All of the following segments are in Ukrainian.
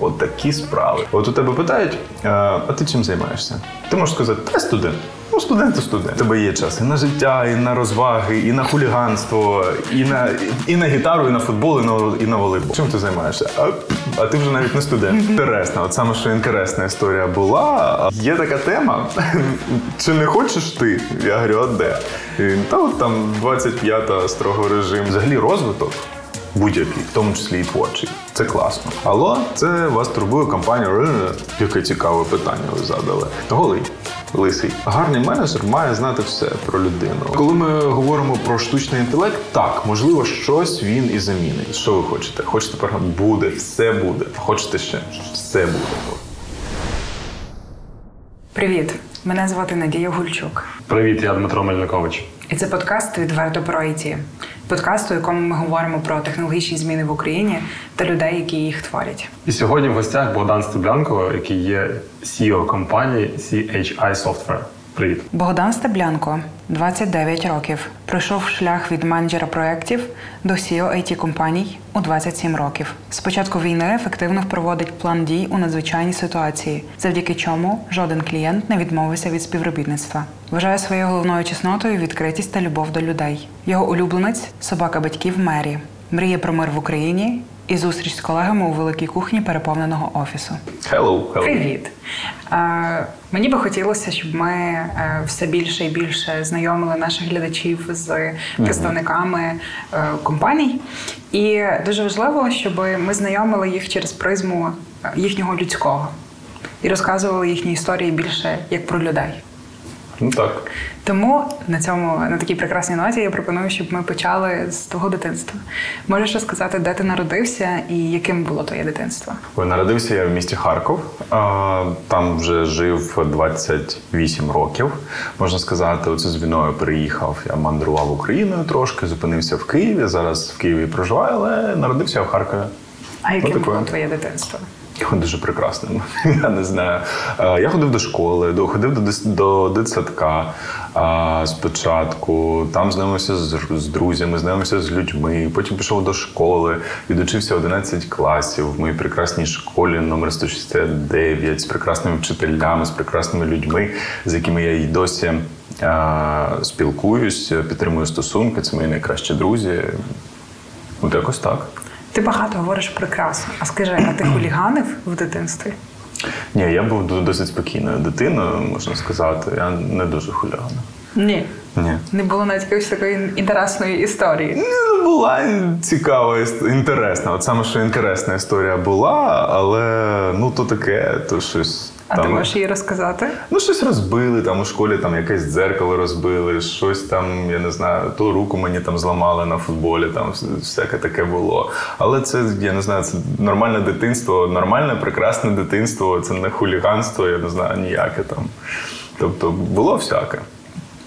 Отакі справи. От у тебе питають, а ти чим займаєшся? Ти можеш сказати, ти студент. Ну, студент – то студент. У тебе є час і на життя, і на розваги, і на хуліганство, і на гітару, і на футбол, і на волейбол. Чим ти займаєшся? А ти вже навіть не студент. Інтересна. От саме, що інтересна історія була. Є така тема. Чи не хочеш ти? Я говорю, а де? І, та от там 25-та строго режим. Взагалі розвиток будь-який, в тому числі і творчий. Це класно. Алло, це вас турбує компанія. Яке цікаве питання ви задали. Голий. Лисий. Гарний менеджер має знати все про людину. Коли ми говоримо про штучний інтелект, так, можливо, щось він і замінить. Що ви хочете? Хочете програму? Буде, все буде. Хочете ще? Все буде. Привіт. Мене звати Надія Гульчук. Привіт, я Дмитро Мельникович. І це подкаст «Відверто про IT». Подкаст, у якому ми говоримо про технологічні зміни в Україні та людей, які їх творять. І сьогодні в гостях Богдан Стеблянко, який є CEO компанії CHI Software. Привіт. Богдан Стеблянко, 29 років, пройшов шлях від менеджера проєктів до CEO IT-компаній у 27 років. З початку війни ефективно впроводить план дій у надзвичайній ситуації, завдяки чому жоден клієнт не відмовився від співробітництва. Вважає своєю головною чеснотою відкритість та любов до людей. Його улюбленець – собака батьків Мері. Мріє про мир в Україні і зустріч з колегами у великій кухні переповненого офісу. Hello. Привіт. Мені би хотілося, щоб ми все більше і більше знайомили наших глядачів з представниками компаній. І дуже важливо, щоб ми знайомили їх через призму їхнього людського. І розказували їхні історії більше як про людей. Ну так. Тому на такій прекрасній ноті я пропоную, щоб ми почали з твого дитинства. Можеш розказати, де ти народився і яким було твоє дитинство? Народився я в місті Харків. Там вже жив 28 років. Можна сказати, оце з війною переїхав. Я мандрував Україною трошки, зупинився в Києві. Зараз в Києві проживаю, але народився я в Харкові. А яким було твоє дитинство? Дуже прекрасним, я не знаю. Я ходив до школи, ходив до дитсадка спочатку, там знайомився з друзями, знайомився з людьми, потім пішов до школи, відучився 11 класів в моїй прекрасній школі номер 169, з прекрасними вчителями, з прекрасними людьми, з якими я й досі спілкуюсь, підтримую стосунки, це мої найкращі друзі. От якось так. Ти багато говориш про красу. А скажи, а ти хуліганив в дитинстві? Ні, я був досить спокійною дитиною, можна сказати. Я не дуже хуліганив. Ні. Не було навіть якоїсь такої інтересної історії? Не була цікава, інтересна. От саме, що інтересна історія була, але то таке, то щось... А ти можеш її розказати? Щось розбили, у школі якесь дзеркало розбили, щось я не знаю, ту руку мені зламали на футболі, всяке таке було. Але це, я не знаю, це нормальне дитинство, нормальне, прекрасне дитинство, це не хуліганство, я не знаю, ніяке там. Тобто було всяке.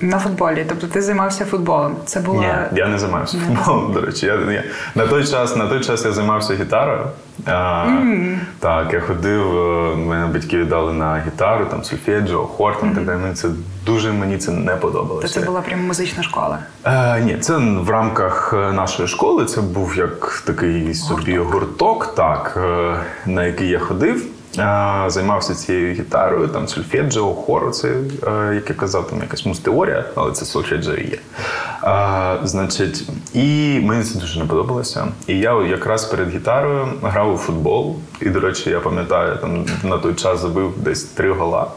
На футболі? Тобто ти займався футболом? Це було... Ні, я не займався футболом, до речі. Я на той час я займався гітарою. Так, я ходив, мене батьки віддали на гітару, сольфеджіо, хор, так далі. Мені це не подобалося. То це була прям музична школа? Ні, це в рамках нашої школи. Це був як такий собі гурток, так, на який я ходив. Займався цією гітарою, сольфеджіо, хору, це, як я казав, якась музтеорія, але це сольфеджіо є. І мені це дуже не подобалося. І я якраз перед гітарою грав у футбол. І, до речі, я пам'ятаю, на той час забив десь 3 гола.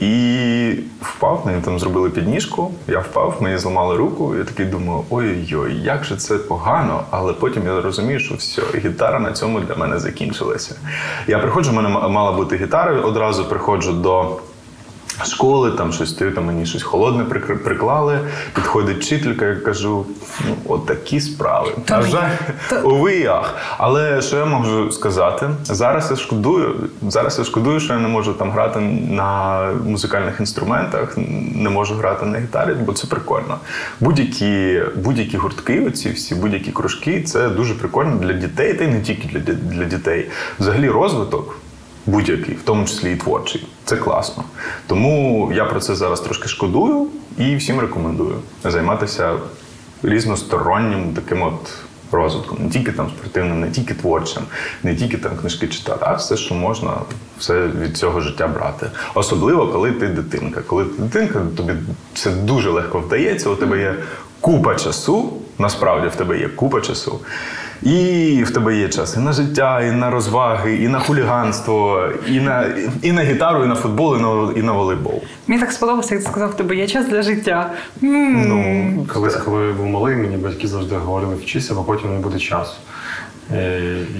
І впав, мені зробили підніжку, я впав, мені зламали руку, я такий думаю, ой-ой-ой, як же це погано, але потім я розумію, що все, гітара на цьому для мене закінчилася. Я приходжу, в мене мала бути гітара, одразу приходжу до школи, щось стою, мені щось холодне приклали, підходить вчителька, я кажу, отакі справи. На жаль, уви і ах. Але що я можу сказати? Зараз я шкодую, що я не можу грати на музикальних інструментах, не можу грати на гітарі, бо це прикольно. Будь-які гуртки, оці всі, будь-які кружки, це дуже прикольно для дітей, та й не тільки для дітей. Взагалі розвиток будь-який, в тому числі і творчий. Це класно. Тому я про це зараз трошки шкодую і всім рекомендую займатися різностороннім таким розвитком, не тільки там спортивним, не тільки творчим, не тільки там книжки читати, а все, що можна, все від цього життя брати. Особливо, коли ти дитинка. Коли ти дитинка, тобі це дуже легко вдається, у тебе є купа часу, насправді в тебе є купа часу. І в тебе є час і на життя, і на розваги, і на хуліганство, і на гітару, і на футбол, і на волейбол. Мені так сподобалося, як ти сказав, в тебе є час для життя. Ну, коли я був малий, мені батьки завжди говорили, вчися, бо потім не буде часу.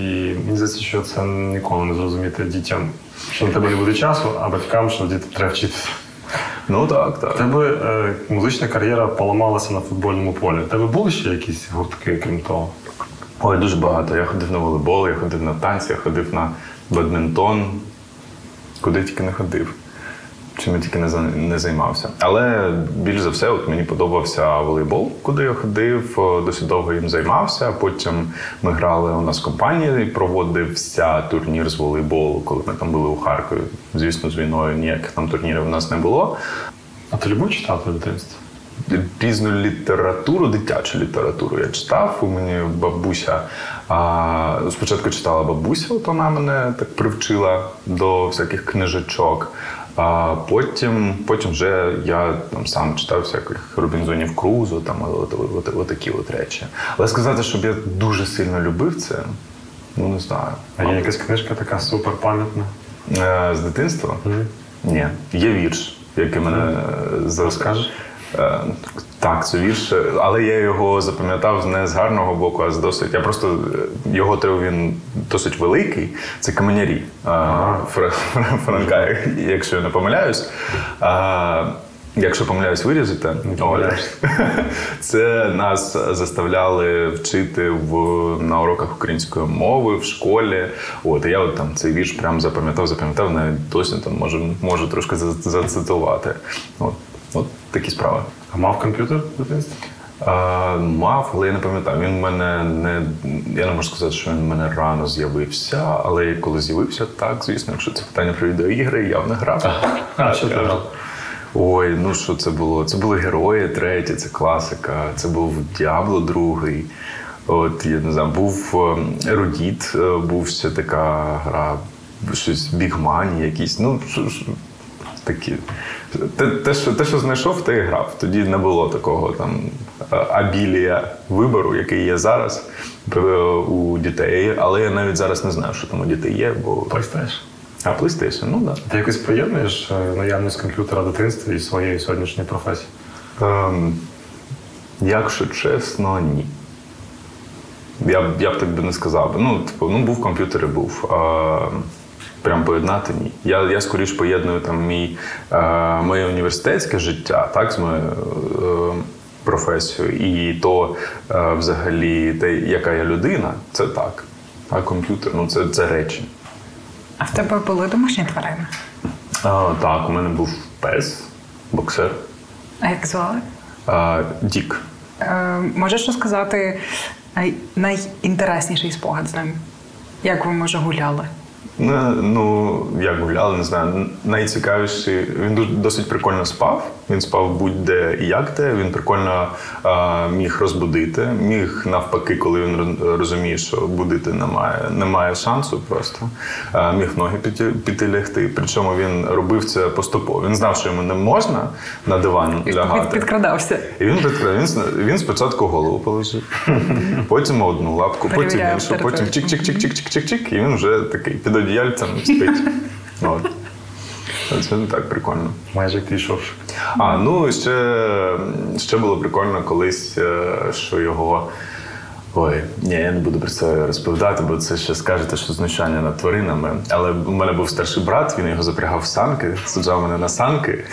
І мені здається, що це ніколи не зрозуміти дітям, що на тебе не буде часу, а батькам, що діти треба вчитися. Ну так, так. В тебе музична кар'єра поламалася на футбольному полі. В тебе були ще якісь гуртки, крім того? Ой, дуже багато. Я ходив на волейбол, я ходив на танці, я ходив на бадмінтон. Куди тільки не ходив. Чим я тільки не займався. Але більш за все от мені подобався волейбол, куди я ходив, досить довго їм займався. Потім ми грали у нас в компанії, проводився турнір з волейболу, коли ми там були у Харкові. Звісно, з війною ніяких там турнірів у нас не було. А ти любив читати дитинство? Різну літературу, дитячу літературу я читав. У мене бабуся, спочатку читала бабуся, от вона мене так привчила до всяких книжечок. А потім вже я там сам читав всяких Робінзонів Крузо, там отакі от речі. Але сказати, щоб я дуже сильно любив це, ну не знаю. А є якась книжка така суперпам'ятна? З дитинства? Ні. Є вірш, який мене розкаже. Так, це вірш, але я його запам'ятав не з гарного боку, а з досить. Я просто його трив, він досить великий. Це «Каменярі» Франка, якщо я не помиляюсь. Якщо помиляюсь, вирізати. Це нас заставляли вчити на уроках української мови в школі. От, і я от там цей вірш прям запам'ятав, навіть досі там можу трошки зацитувати. От такі справи. А мав комп'ютер в дитинстві? Мав, але я не пам'ятаю. Він в мене я не можу сказати, що він в мене рано з'явився, але коли з'явився, так, звісно, якщо це питання про відеоігри, я в них грав. А що ти грав? Ой, ну що це було? Це були «Герої третє», це класика, це був «Д'ябло другий». От, я не знаю, був «Ерудіт», був ще така гра, щось «Біг Мані» якісь, ну, такі. Те, що знайшов, те і грав. Тоді не було такого там обілія вибору, який є зараз у дітей. Але я навіть зараз не знаю, що там у дітей є, бо... PlayStation. А PlayStation, ну так. Да. Ти якось поєднуєш наявність комп'ютера дитинства і своєї сьогоднішньої професії? Якщо чесно, ні. Я б так би не сказав. Ну, типу, був комп'ютер і був. Прям поєднати ні. Я скоріш поєдную там моє університетське життя, так, з моєю професією, і то взагалі те, яка я людина, це так. А комп'ютер, ну це речі. А в тебе були домашні тварини? Так, у мене був пес, боксер. А як звали? Дік. Можеш розказати найінтересніший спогад з ним? Як ви, може, гуляли? Ну, як гуляли, не знаю. Найцікавіший, він досить прикольно спав. Він спав будь-де і як-де. Він прикольно міг розбудити. Міг навпаки, коли він розуміє, що будити немає шансу просто. Міг ноги піти лягти. Причому він робив це поступово. Він знав, що йому не можна на диван лягати. Він підкрадався. І він спочатку голову положив, потім одну лапку, потім іншу, потім чик-чик-чик-чик-чик-чик. І він вже такий під одіяльцем спить. От. Це не так прикольно. Майже як ти йшов. Ну, ще було прикольно колись, що його... Ой, ні, я не буду про це розповідати, бо це ще скажете, що знущання над тваринами. Але у мене був старший брат, він його запрягав в санки, саджав мене на санки,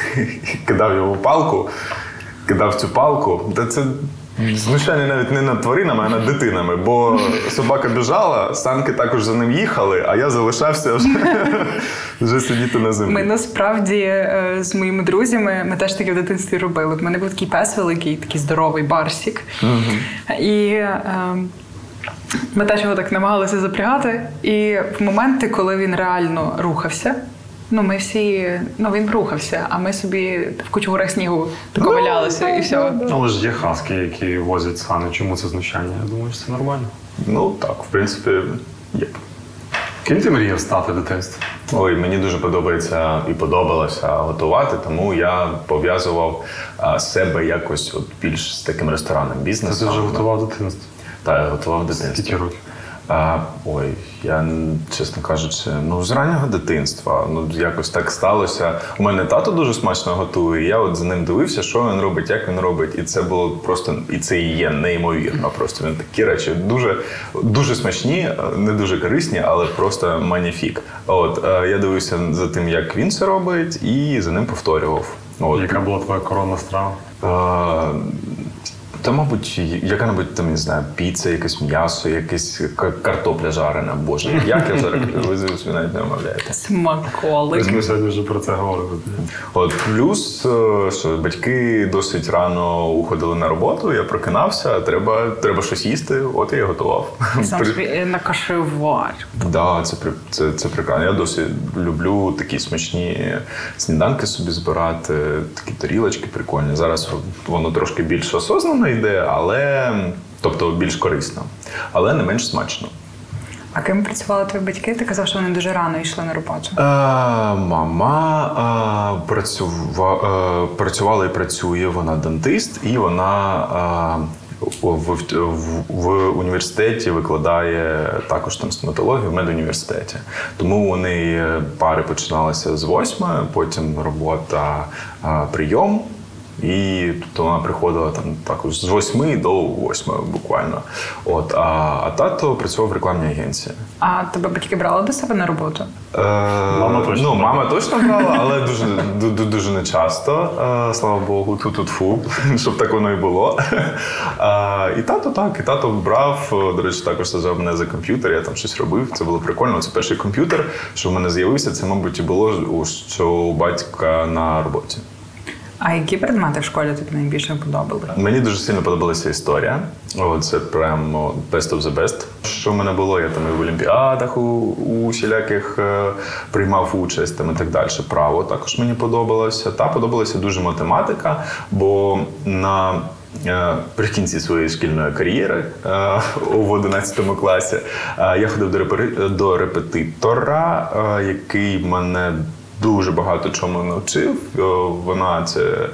кидав йому палку, кидав цю палку. Та це знущання навіть не над тваринами, а над дитинами, бо собака біжала, санки також за ним їхали, а я залишався вже сидіти на землі. Ми насправді з моїми друзями, ми теж таке в дитинстві робили. У мене був такий пес великий, такий здоровий барсік. І ми теж його так намагалися запрягати. І в моменти, коли він реально рухався, ми всі, він рухався, а ми собі в кучугурах снігу тако валялися і все. Але ж є хаски, які возять сани. Чому це знущання? Я думаю, що це нормально. Так, в принципі, є. Ким ти мріяв стати дитинством? Ой, мені дуже подобається і подобалося готувати, тому я пов'язував себе якось більш з таким ресторанним бізнесом. Ти вже готував дитинство? Так, я готував дитинство. Скільки років? Я, чесно кажучи, з раннього дитинства. Якось так сталося. У мене тато дуже смачно готує, і я за ним дивився, що він робить, як він робить. І це було просто, і це і є неймовірно. Просто він такі речі дуже, дуже смачні, не дуже корисні, але просто маніфік. Я дивився за тим, як він це робить, і за ним повторював. Яка була твоя коронна страва? Та, мабуть, яка-небудь, не знаю, піца, якесь м'ясо, якась картопля жарена. Боже, як я зараз визвився, ви навіть не вимовляєте. Смаколик. Ми сьогодні вже про це говорили. Плюс, що батьки досить рано уходили на роботу, я прокинався, треба щось їсти, я і готував. Сам собі накашевар. Так, це прекрасно. Я досить люблю такі смачні сніданки собі збирати, такі тарілочки прикольні. Зараз воно трошки більш осознане йде, але, більш корисно, але не менш смачно. А ким працювали твої батьки? Ти казав, що вони дуже рано йшли на роботу. Мама працювала і працює, вона дантист, і вона в університеті викладає також стоматологію в медуніверситеті. Тому вони пари починалися з 8:00, потім робота, прийом. І вона приходила також з 8:00 до 8:00 буквально. А тато працював в рекламній агенції. А тебе батьки брали до себе на роботу? Мама точно брала, але дуже нечасто, слава Богу, ту-ту-тфу, щоб так воно і було. І тато брав, до речі, також сажав мене за комп'ютер, я там щось робив, це було прикольно. Це перший комп'ютер, що в мене з'явився, це, мабуть, і було, що у батька на роботі. А які предмети в школі тобі найбільше подобалися? Мені дуже сильно подобалася історія. Це прямо best of the best. Що в мене було, я там і в олімпіадах у всіляких приймав участь і так далі. Право також мені подобалося. Та подобалася дуже математика, бо при кінці своєї шкільної кар'єри в 11 класі я ходив до репетитора, який мене дуже багато чому навчив. Вона, це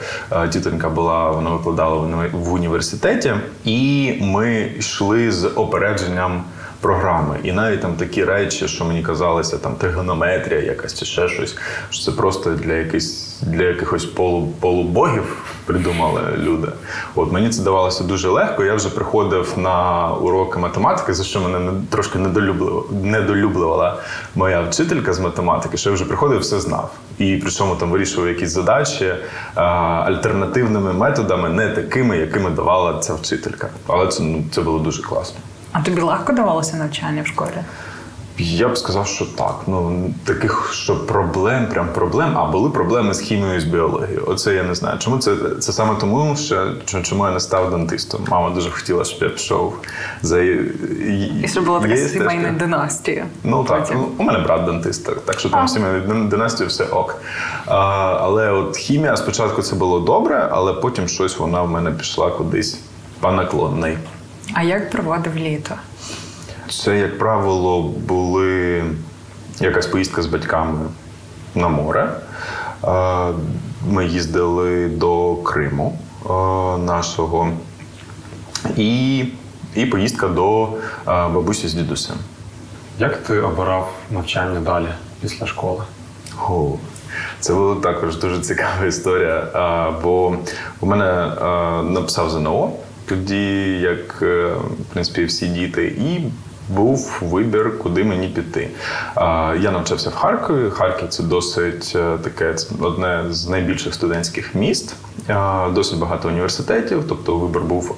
тітонька була, вона викладала в університеті. І ми йшли з опередженням програми. І навіть такі речі, що мені казалися, тригонометрія якась чи ще щось, що це просто для якихось полубогів придумали люди. Мені це давалося дуже легко. Я вже приходив на уроки математики, за що мене трошки недолюблювала моя вчителька з математики, що я вже приходив і все знав. І при цьому вирішував якісь задачі альтернативними методами, не такими, якими давала ця вчителька. Але це було дуже класно. А тобі легко давалося навчання в школі? Я б сказав, що так. Таких, що проблем, а були проблеми з хімією і з біологією. Оце я не знаю. Чому це саме тому, чому я не став дантистом. Мама дуже хотіла, щоб я пішов за її... І щоб була така сімейна династія. Так. У мене брат дантист, так що там сімейна династія, все ок. Але хімія спочатку це було добре, але потім щось вона в мене пішла кудись по наклонній. А як проводив літо? Це, як правило, були якась поїздка з батьками на море. Ми їздили до Криму нашого і поїздка до бабусі з дідусем. Як ти обирав навчання далі після школи? Це була також дуже цікава історія, бо у мене написав ЗНО. Тоді, як, в принципі, всі діти, і був вибір, куди мені піти. Я навчався в Харкові. Харків – це досить таке, одне з найбільших студентських міст. Досить багато університетів, вибір був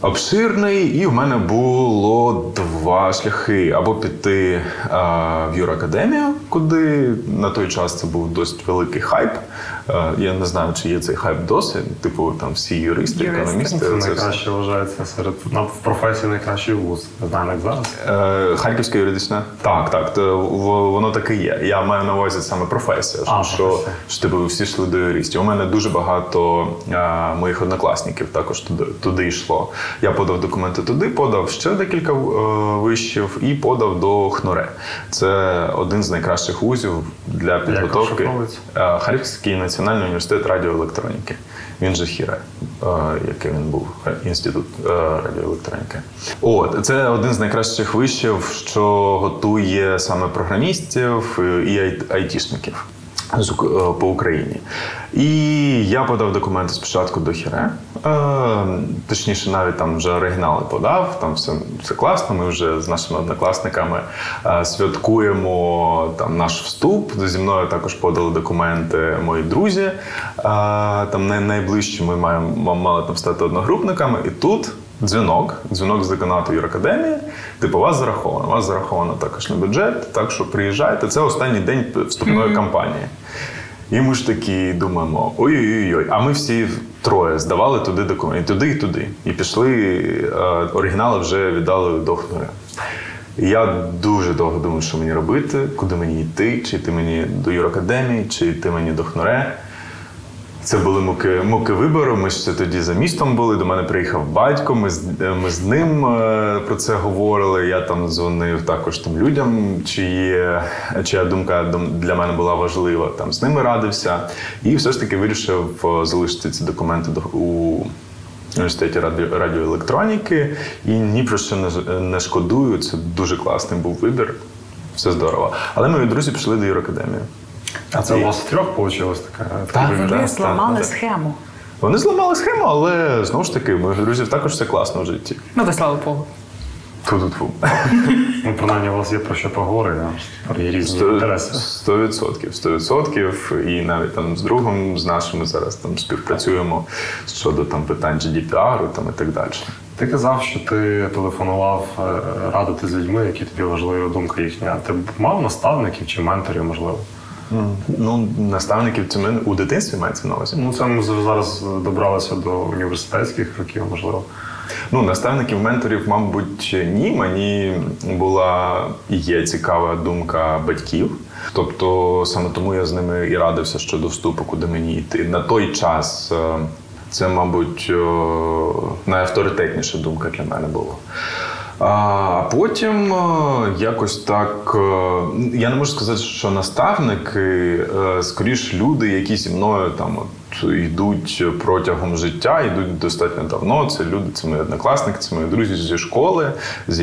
обширний. І в мене було два шляхи. Або піти в юракадемію, куди на той час це був досить великий хайп. Я не знаю, чи є цей хайп досі. Типу, там всі юристи, економісти. Це найкраще вважається серед в професії найкращий вуз. Не знаю, як зараз. Харківська юридична? Так. Воно таке є. Я маю на увазі саме професія. Що типу, всі йшли до юристів. У мене дуже багато моїх однокласників також туди йшло. Я подав документи туди, подав ще декілька вишів і подав до ХНУРЕ. Це один з найкращих вузів для підготовки. Харківський національний університет радіоелектроніки. Він же ХІРЕ, який він був, інститут радіоелектроніки. Це один з найкращих вишів, що готує саме програмістів і айтішників по Україні. І я подав документи спочатку до ХІРЕ. Точніше, навіть там вже оригінали подав, там все класно, ми вже з нашими однокласниками святкуємо там наш вступ. Зі мною також подали документи мої друзі. Там найближчі ми мали там стати одногрупниками. І тут дзвінок з деканату юракадемії. Типу, вас зараховано також на бюджет, так що приїжджайте. Це останній день вступної кампанії. І ми ж такі думаємо, ой-ой-ой, а ми всі троє здавали туди документи, і туди. І пішли, оригінали вже віддали до ХНУРЕ. Я дуже довго думав, що мені робити, куди мені йти, чи йти мені до юракадемії, чи йти мені до ХНУРЕ. Це були муки вибору, ми ще тоді за містом були, до мене приїхав батько, ми з ним про це говорили, я там дзвонив також там людям, чия думка для мене була важлива, там з ними радився. І все ж таки вирішив залишити ці документи у університеті радіоелектроніки і ні про що не шкодую, це дуже класний був вибір, все здорово. Але мої друзі пішли до юракадемії. А це у вас трьох вийшло таке? Вони зламали схему. Вони зламали схему, але, знову ж таки, моїх друзів також все класно в житті. Ну, то слава Богу. Ту-ту-ту. Ну, принаймні, у вас є про що поговорити, є різні інтереси. 100%. І навіть там з другом, з нашими зараз там співпрацюємо щодо там питань GDPR там, і так далі. Ти казав, що ти телефонував радити з людьми, які тобі важлива думка їхня. Ти мав наставників чи менторів, можливо? Ну, наставників це у дитинстві мається на увазі. Ну, це ми зараз добралися до університетських років, можливо. Ну, наставників, менторів, мабуть, ні. Мені була і є цікава думка батьків. Тобто, саме тому я з ними і радився щодо вступу, куди мені йти. На той час це, мабуть, найавторитетніша думка для мене була. А потім якось так, я не можу сказати, що наставники, скоріш люди, які зі мною там йдуть протягом життя, йдуть достатньо давно. Це люди, це мої однокласники, це мої друзі зі школи, з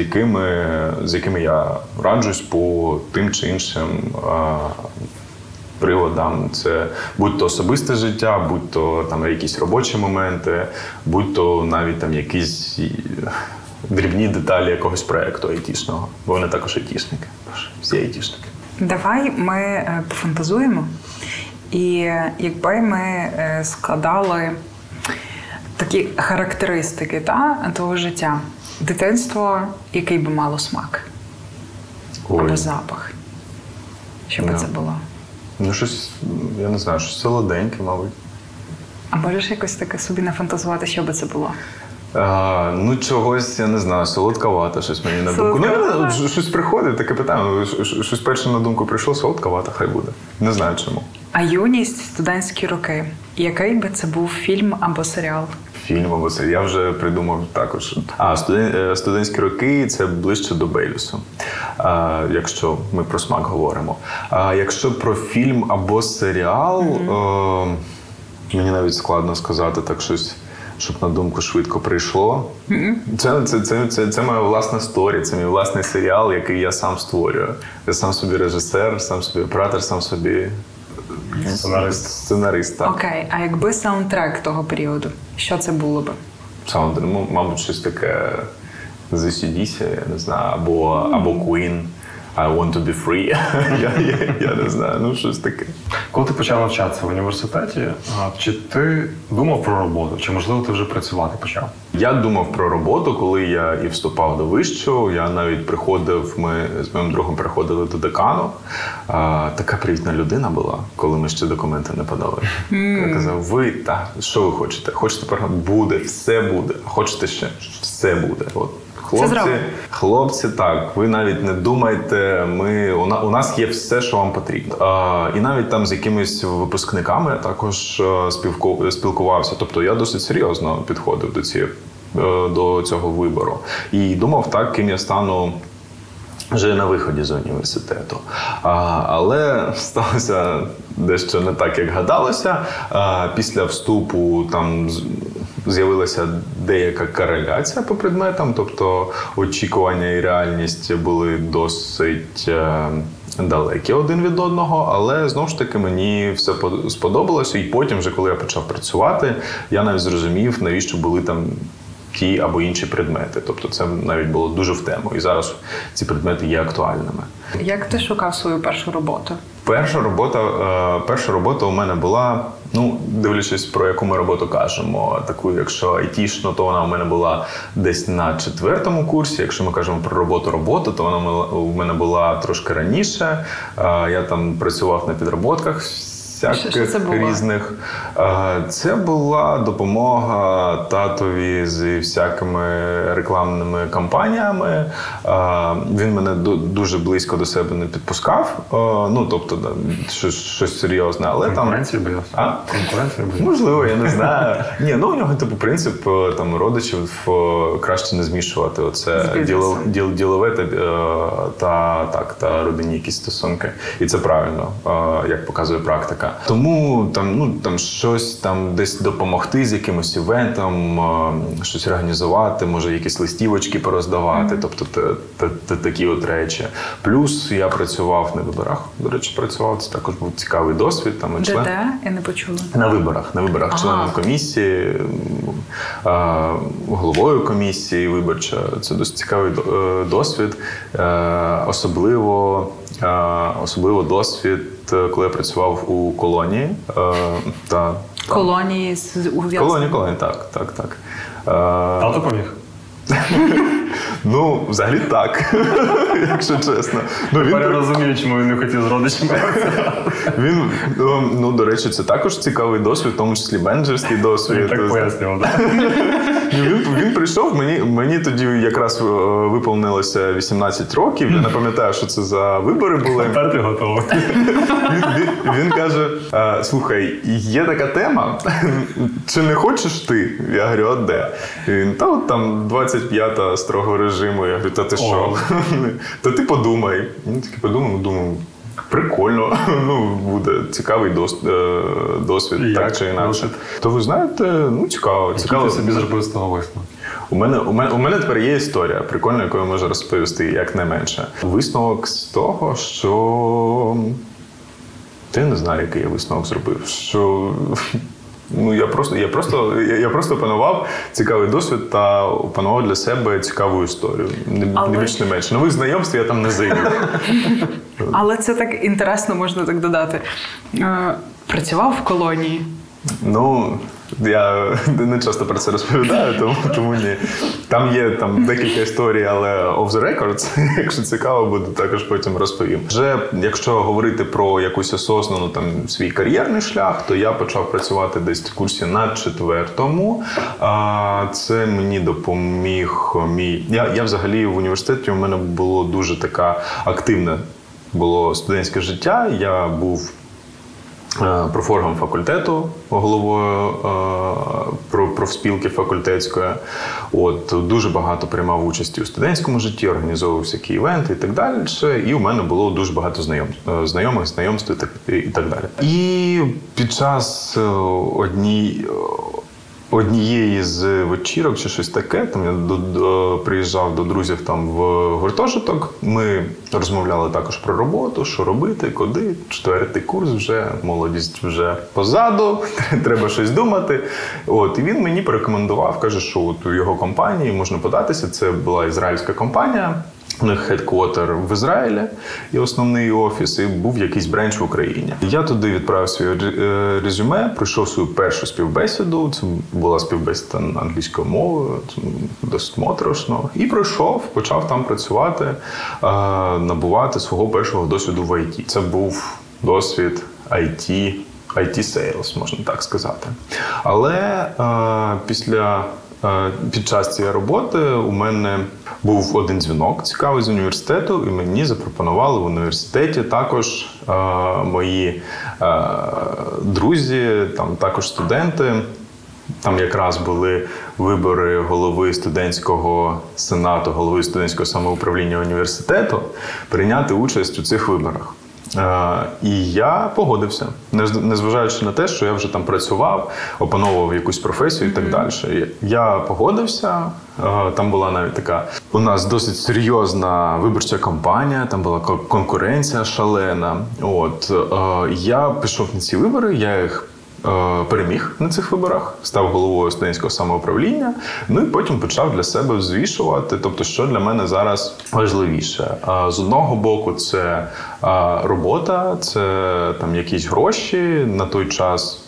якими я раджусь по тим чи іншим приводам. Це будь-то особисте життя, будь-то там якісь робочі моменти, будь-то навіть там якісь дрібні деталі якогось проєкту айтішного, бо вони також айтішники. Всі айтішники. Давай ми пофантазуємо. І якби ми складали такі характеристики того життя. Дитинство, який би мало смак? Або запах? Що би це було? Ну, щось, я не знаю, щось солоденьке, мабуть. А можеш якось таке собі нафантазувати, що би це було? Ну, чогось, я не знаю, солодковато щось мені на думку. Ну, щось приходить, таке питання. Щось перше на думку прийшло, солодковато хай буде. Не знаю чому. А юність, студентські роки. Який би це був фільм або серіал? Фільм або серіал. Я вже придумав також. Студентські роки – це ближче до Бейлюсу, якщо ми про смак говоримо. А якщо про фільм або серіал, мені навіть складно сказати так щось, щоб на думку швидко прийшло. Це моя власна сторі, це мій власний серіал, який я сам створюю. Я сам собі режисер, сам собі оператор, сам собі сценарист. Окей, а якби саундтрек того періоду, що це було би? Саундтрек, мабуть, щось таке з ACDC, я не знаю, або Queen. I want to be free. Я не знаю, ну щось таке. Коли ти почав навчатися в університеті, чи ти думав про роботу? Чи, можливо, ти вже працювати почав? Я думав про роботу, коли я і вступав до вищого. Я навіть приходив, ми з моїм другом приходили до декану. Така привітна людина була, коли ми ще документи не подали. Я казав, ви, та, що ви хочете? Хочете програму? Буде, все буде. Хочете ще? Все буде. От. Хлопці, так, ви навіть не думайте, у нас є все, що вам потрібно. І навіть там з якимись випускниками я також спілкувався. Тобто я досить серйозно підходив до цього вибору. І думав так, ким я стану вже на виході з університету. Але сталося дещо не так, як гадалося. Після вступу там з'явилася деяка кореляція по предметам, тобто очікування і реальність були досить далекі один від одного, але знову ж таки мені все сподобалося. І потім, вже коли я почав працювати, я навіть зрозумів, навіщо були там ті або інші предмети. Тобто це навіть було дуже в тему. І зараз ці предмети є актуальними. Як ти шукав свою першу роботу? Перша робота у мене була, ну, дивлячись, про яку ми роботу кажемо. Таку, якщо айтішну, то вона у мене була десь на 4-му курсі. Якщо ми кажемо про роботу, то вона у мене була трошки раніше. Я там працював на підроботках різних. Це була допомога татові з всякими рекламними кампаніями. Він мене дуже близько до себе не підпускав. Ну, тобто, щось серйозне. Але конкуренція була? Конкуренція була? Можливо, я не знаю. Ні, ну, у нього, типу, принцип там, родичів краще не змішувати. Оце ділове та родинні якісь стосунки. І це правильно, як показує практика. Тому там, ну, там щось там десь допомогти з якимось івентом, щось організувати, може якісь листівочки пороздавати, тобто такі от речі. Плюс я працював на виборах, до речі, працював, це також був цікавий досвід. Там, я не почула. На виборах. Ага. Членом комісії, головою комісії виборча. Це досить цікавий досвід, особливо досвід, коли я працював у колонії. Колонії з ув'язненням? Колонії, так. Тато поміг? Ну, взагалі так, якщо чесно. Тепер розумію, чому він не хотів з родичами. Він, ну, до речі, це також цікавий досвід, в тому числі менеджерський досвід. Він так пояснював, так? Він прийшов, мені тоді якраз виповнилося 18 років, я не пам'ятаю, що це за вибори були. Тепер ти готовий. Він каже, слухай, є така тема, чи не хочеш ти? Я говорю, а де? Він, та от там 25-та строгого режиму. Я говорю, та ти що? Та ти подумай. Я таки подумав. Прикольно, ну, буде цікавий досвід, і так чи інакше. То ви знаєте, ну, цікаво. Ти собі зробив з того висновок? У мене тепер є історія, прикольна, яку я можу розповісти, як не менше. Висновок з того, що... Ти не знаю, який я висновок зробив, що... Ну, я просто опанував цікавий досвід та опанував для себе цікаву історію. Не більш, не менше. Нових знайомств я там не зайду. Але це так інтересно, можна так додати. Працював в колонії? Ну, я не часто про це розповідаю, тому ні. Там є декілька історій, але off the record, якщо цікаво буде, також потім розповім. Вже якщо говорити про якусь осознану свій кар'єрний шлях, то я почав працювати десь в курсі на 4-му. Це мені допоміг мій... Я взагалі в університеті, у мене було дуже така активне було студентське життя. Я був профоргом факультету, головою профспілки факультетської. От, дуже багато приймав участі у студентському житті, організовував всякі івенти і так далі. І у мене було дуже багато знайомих, знайомств і так далі. І під час однієї з вечірок чи щось таке, там я приїжджав до друзів там в гуртожиток, ми розмовляли також про роботу, що робити, куди, 4-й курс вже, молодість вже позаду, треба щось думати. От, і він мені порекомендував, каже, що от у його компанії можна податися, це була ізраїльська компанія, У них хедквотер в Ізраїлі і основний офіс, і був якийсь бренч в Україні. Я туди відправив своє резюме, пройшов свою першу співбесіду, це була співбесіда англійською мовою, досить моторошно. І пройшов, почав там працювати, набувати свого першого досвіду в IT. Це був досвід IT-сейлс, можна так сказати. Але під час цієї роботи у мене був один дзвінок цікавий з університету, і мені запропонували в університеті також мої друзі, там також студенти. Там якраз були вибори голови студентського сенату, голови студентського самоуправління університету, прийняти участь у цих виборах. І я погодився, незважаючи на те, що я вже там працював, опановував якусь професію і так далі. Я погодився, там була навіть така, у нас досить серйозна виборча кампанія, там була конкуренція шалена. От, я пішов на ці вибори, я їх переміг на цих виборах, став головою студентського самоуправління, ну і потім почав для себе взвішувати, тобто, що для мене зараз важливіше. З одного боку, це робота, це там якісь гроші, на той час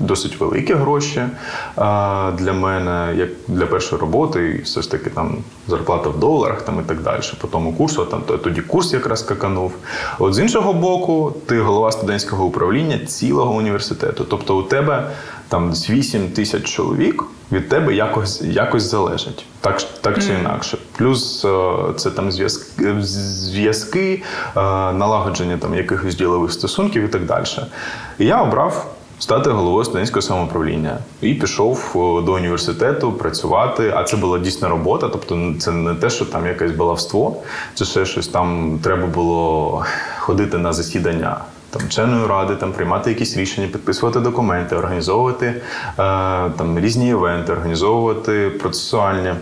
досить великі гроші для мене, як для першої роботи, і все ж таки там зарплата в доларах там, і так далі, по тому курсу, там, тоді курс якраз каканув. От з іншого боку, ти голова студентського управління цілого університету, тобто у тебе там 8 тисяч чоловік, від тебе якось залежить, так чи інакше. Плюс це там зв'язки, налагодження там якихось ділових стосунків і так далі. І я обрав стати головою студентського самоуправління. І пішов до університету працювати, а це була дійсна робота, тобто це не те, що там якесь баловство, це ще щось там треба було ходити на засідання там вченої ради, там приймати якісь рішення, підписувати документи, організовувати там різні івенти, організовувати процесуальні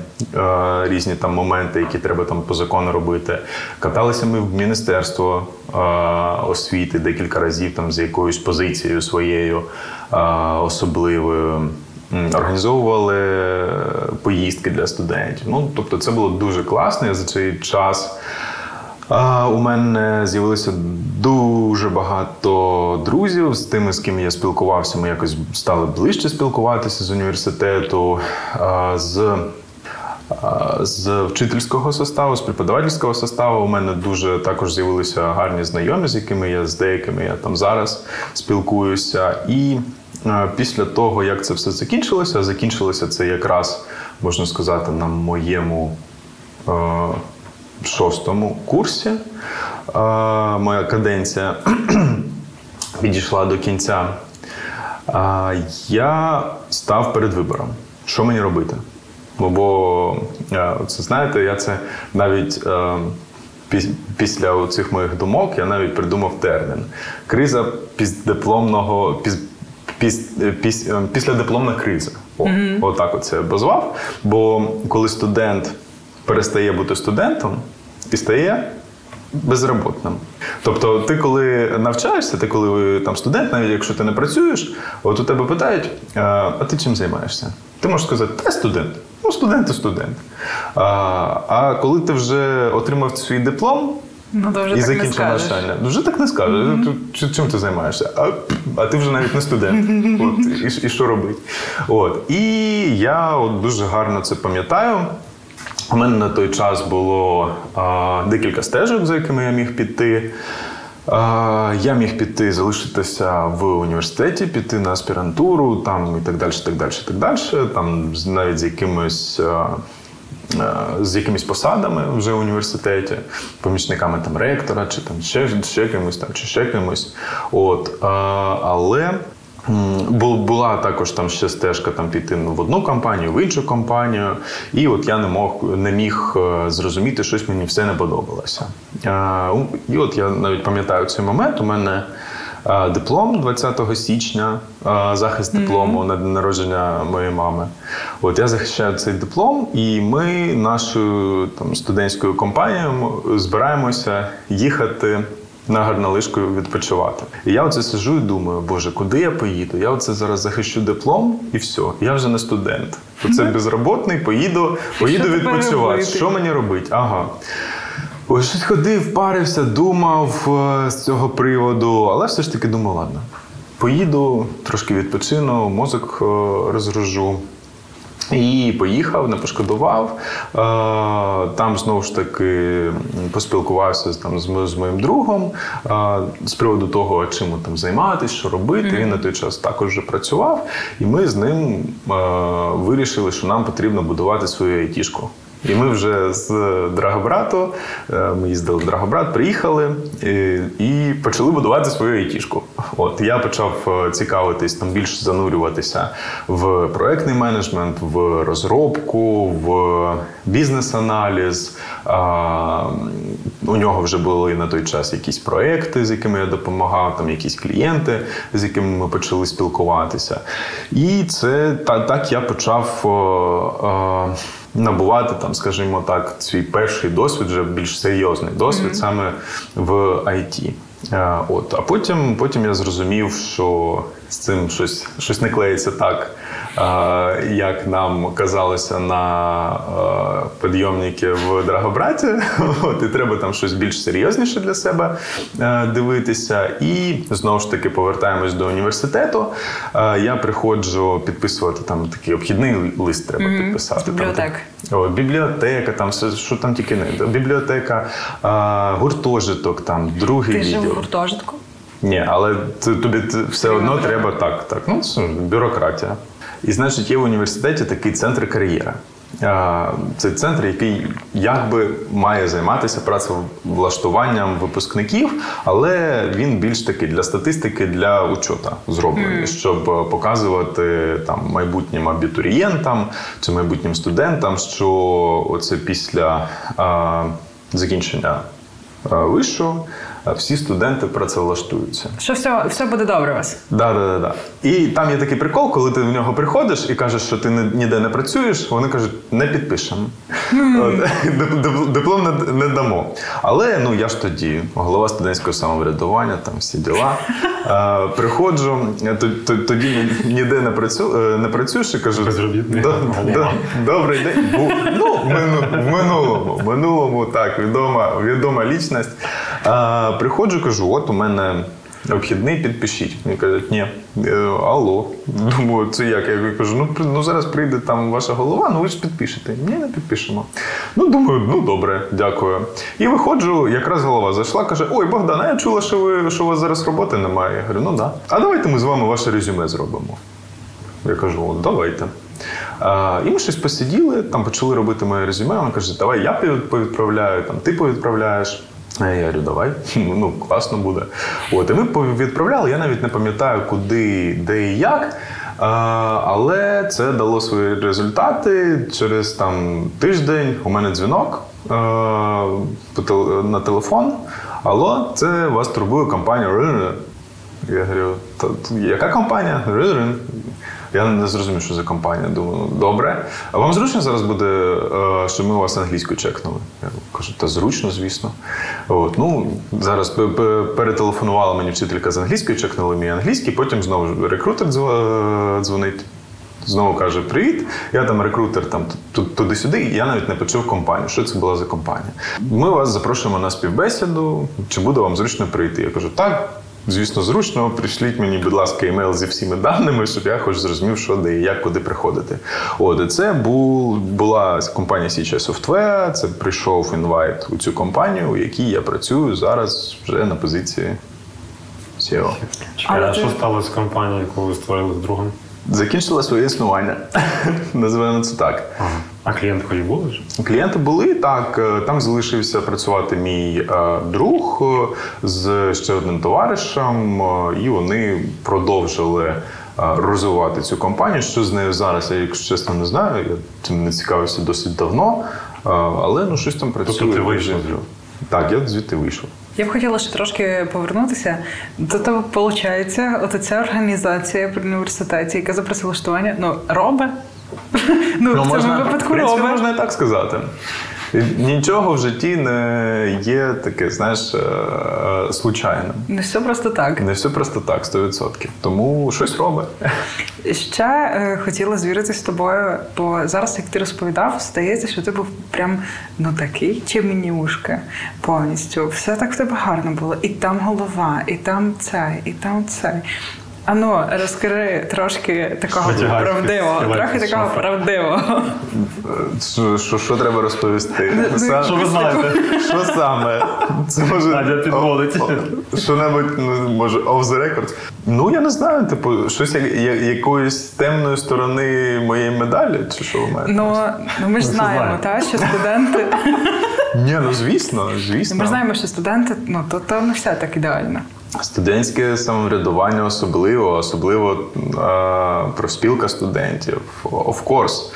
різні там моменти, які треба там по закону робити. Каталися ми в Міністерство освіти декілька разів там з якоюсь позицією своєю особливою. Організовували поїздки для студентів. Ну, тобто це було дуже класно. Я за цей час у мене з'явилося дуже багато друзів з тими, з ким я спілкувався. Ми якось стали ближче спілкуватися з університету, з вчительського составу, з преподавательського составу. У мене дуже також з'явилися гарні знайомі, з якими я, з деякими я там зараз спілкуюся. І після того, як це все закінчилося, це якраз, можна сказати, на моєму шостому курсі. Моя каденція підійшла до кінця. Я став перед вибором. Що мені робити? Бо, це знаєте, я це навіть після цих моїх думок, я навіть придумав термін. Криза післядипломна криза. Отак оце обозвав. Бо коли студент перестає бути студентом і стає безробітним. Тобто ти коли навчаєшся, ти коли там студент, навіть якщо ти не працюєш, от у тебе питають, а ти чим займаєшся? Ти можеш сказати, ти студент. Ну, студент і студент. А коли ти вже отримав свій диплом, ну, і закінчив навчання. Вже так не скажеш. Чим ти займаєшся? А ти вже навіть не студент. От, і що робити? От. І я от дуже гарно це пам'ятаю. У мене на той час було декілька стежок, за якими я міг піти. Я міг піти, залишитися в університеті, піти на аспірантуру, там, і так далі, там, навіть з якимись посадами вже в університеті, помічниками там ректора, чи там ще кимось. От, але була також там ще стежка там піти в одну компанію, в іншу компанію, і от я не міг зрозуміти, щось мені все не подобалося. І от я навіть пам'ятаю цей момент, у мене диплом 20 січня, захист диплому на день народження моєї мами. От я захищаю цей диплом, і ми нашою там студентською компанією збираємося їхати на Гарналишкою відпочивати. І я оце сиджу і думаю, боже, куди я поїду? Я оце зараз захищу диплом і все. Я вже не студент. Оце безробітний, поїду відпочивати. Що мені робити? Ага. Ось щось ходив, парився, думав з цього приводу, але все ж таки думав, ладно, поїду, трошки відпочину, мозок розгружу. І поїхав, не пошкодував. Там знову ж таки поспілкувався там, з моїм другом з приводу того, чим там займатися, що робити. Він на той час також вже працював. І ми з ним вирішили, що нам потрібно будувати свою айтішку. І ми вже з Драгобрату, ми їздили в Драгобрат, приїхали і почали будувати свою айтішку. От, я почав цікавитись, там більше занурюватися в проектний менеджмент, в розробку, в бізнес-аналіз. У нього вже були на той час якісь проекти, з якими я допомагав, там якісь клієнти, з якими ми почали спілкуватися. І це так я почав набувати, там, скажімо так, свій перший досвід, вже більш серйозний досвід саме в IT. От. А потім я зрозумів, що з цим щось не клеїться так, як нам казалося на підйомнику в Драгобраті. От, і треба там щось більш серйозніше для себе дивитися. І знову ж таки повертаємось до університету. Я приходжу підписувати там такий обхідний лист, треба підписати. Бібліотека, там все, що там тільки не. Бібліотека, гуртожиток, там, другий відділ. Ти жив у гуртожитку? Ні, але тобі все одно треба так. Ну, бюрократія. І, значить, є в університеті такий центр кар'єра. Це центр, який якби має займатися працевлаштуванням випускників, але він більш такий для статистики, для учота зроблений, щоб показувати там майбутнім абітурієнтам чи майбутнім студентам, що оце після закінчення вишу всі студенти працевлаштуються. Що все буде добре у вас. Да. І там є такий прикол, коли ти в нього приходиш і кажеш, що ти ніде не працюєш, вони кажуть, не підпишемо. Диплом не дамо. Але, я ж тоді, голова студентського самоврядування, там всі діла, приходжу, тоді ніде не працюєш і кажу, добрий день. Ну, в минулому, так, відома лічність. Приходжу, кажу, от у мене обхідний, підпишіть. Мені кажуть, ні, алло. Думаю, це як? Я кажу, зараз прийде там ваша голова, ви ж підпишете. Ні, не підпишемо. Думаю, добре, дякую. І виходжу, якраз голова зайшла, каже, ой, Богдан, я чула, що у вас зараз роботи немає. Я говорю, да. А давайте ми з вами ваше резюме зробимо. Я кажу, от, давайте. І ми щось посиділи, там почали робити моє резюме. Вона каже, давай я повідправляю, там, ти повідправляєш. Я говорю, давай, класно буде. От, і ми відправляли, я навіть не пам'ятаю, куди, де і як, але це дало свої результати. Через там, тиждень у мене дзвінок на телефон. Алло, це вас турбує компанія Рин-Рин. Я говорю, яка компанія? Рин-Рин. Я не зрозумів, що за компанія. Думаю, добре. А вам зручно зараз буде, що ми у вас англійською чекнули? Я кажу, та зручно, звісно. От, зараз перетелефонувала мені вчителька з англійською, чекнули мій англійський, потім знову рекрутер дзвонить. Знову каже, привіт, я там рекрутер, там, туди-сюди, і я навіть не почув компанію. Що це була за компанія? Ми вас запрошуємо на співбесіду, чи буде вам зручно прийти? Я кажу, так. Звісно, зручно. Прийшліть мені, будь ласка, імейл зі всіми даними, щоб я хоч зрозумів, що де і як, куди приходити. От, це була компанія CHI Software, це прийшов інвайт у цю компанію, у якій я працюю зараз вже на позиції CEO. А що сталося з компанією, яку ви створили з другом? Закінчила своє існування. Називаємо це так. Ага. А клієнти хоч були ж? Клієнти були, так. Там залишився працювати мій друг з ще одним товаришем, і вони продовжили розвивати цю компанію. Що з нею зараз, я, якщо чесно, не знаю. Я цим не цікавився досить давно, але щось там працює. Тобто ти вийшов? Так, я звідти вийшов. Я б хотіла ще трошки повернутися. До того, виходить, оця організація при університеті, яка за працевлаштування, робить. В цьому випадку робить. Можна і так сказати. Нічого в житті не є таке, случайним. Не все просто так. 100%. Тому щось робить. Ще хотіла звіритись з тобою, бо зараз, як ти розповідав, здається, що ти був прям, ну, такий чимнюшка повністю. Все так в тебе гарно було. І там голова, і там це, і там це. Ану, розкажи трошки такого правдивого. Трохи такого правдивого. Що треба розповісти? Що ви знаєте? Що саме? Це може... Надя підводить. Що-небудь, може, off the record? Ну, я не знаю, типу, щось якоїсь темної сторони моєї медалі, чи що ви маєте? Ну, ми ж знаємо, та, що студенти... Ні, ну, звісно. Ми ж знаємо, що студенти, ну, то не все так ідеально. Студентське самоврядування особливо профспілка студентів. Of course.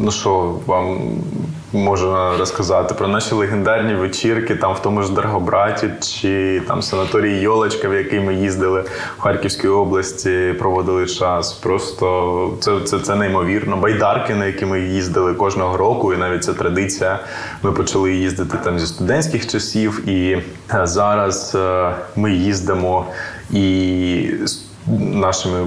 Ну що, вам можна розказати про наші легендарні вечірки там в тому ж Драгобраті чи там санаторій Йолочка, в який ми їздили в Харківській області, проводили час. Просто це неймовірно. Байдарки, на які ми їздили кожного року, і навіть ця традиція. Ми почали їздити там зі студентських часів, і зараз ми їздимо і нашими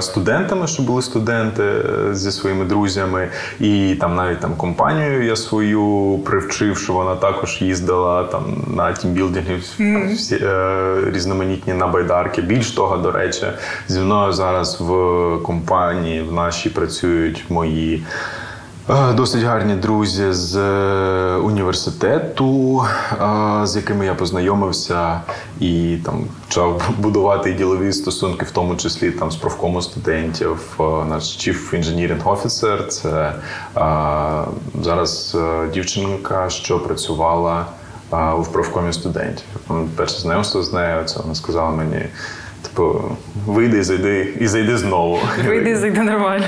студентами, що були студенти зі своїми друзями, і там навіть там компанію я свою привчив, що вона також їздила там на тімбілдинги різноманітні на байдарки. Більш того, до речі, зі мною зараз в компанії в нашій працюють мої досить гарні друзі з університету, з якими я познайомився і там почав будувати ділові стосунки, в тому числі там з профкому студентів. Наш Chief Engineering Officer – це зараз дівчинка, що працювала в профкомі студентів. Перше знайомство з нею, це вона сказала мені, типу, вийди і зайди знову. Вийди і зайди нормально.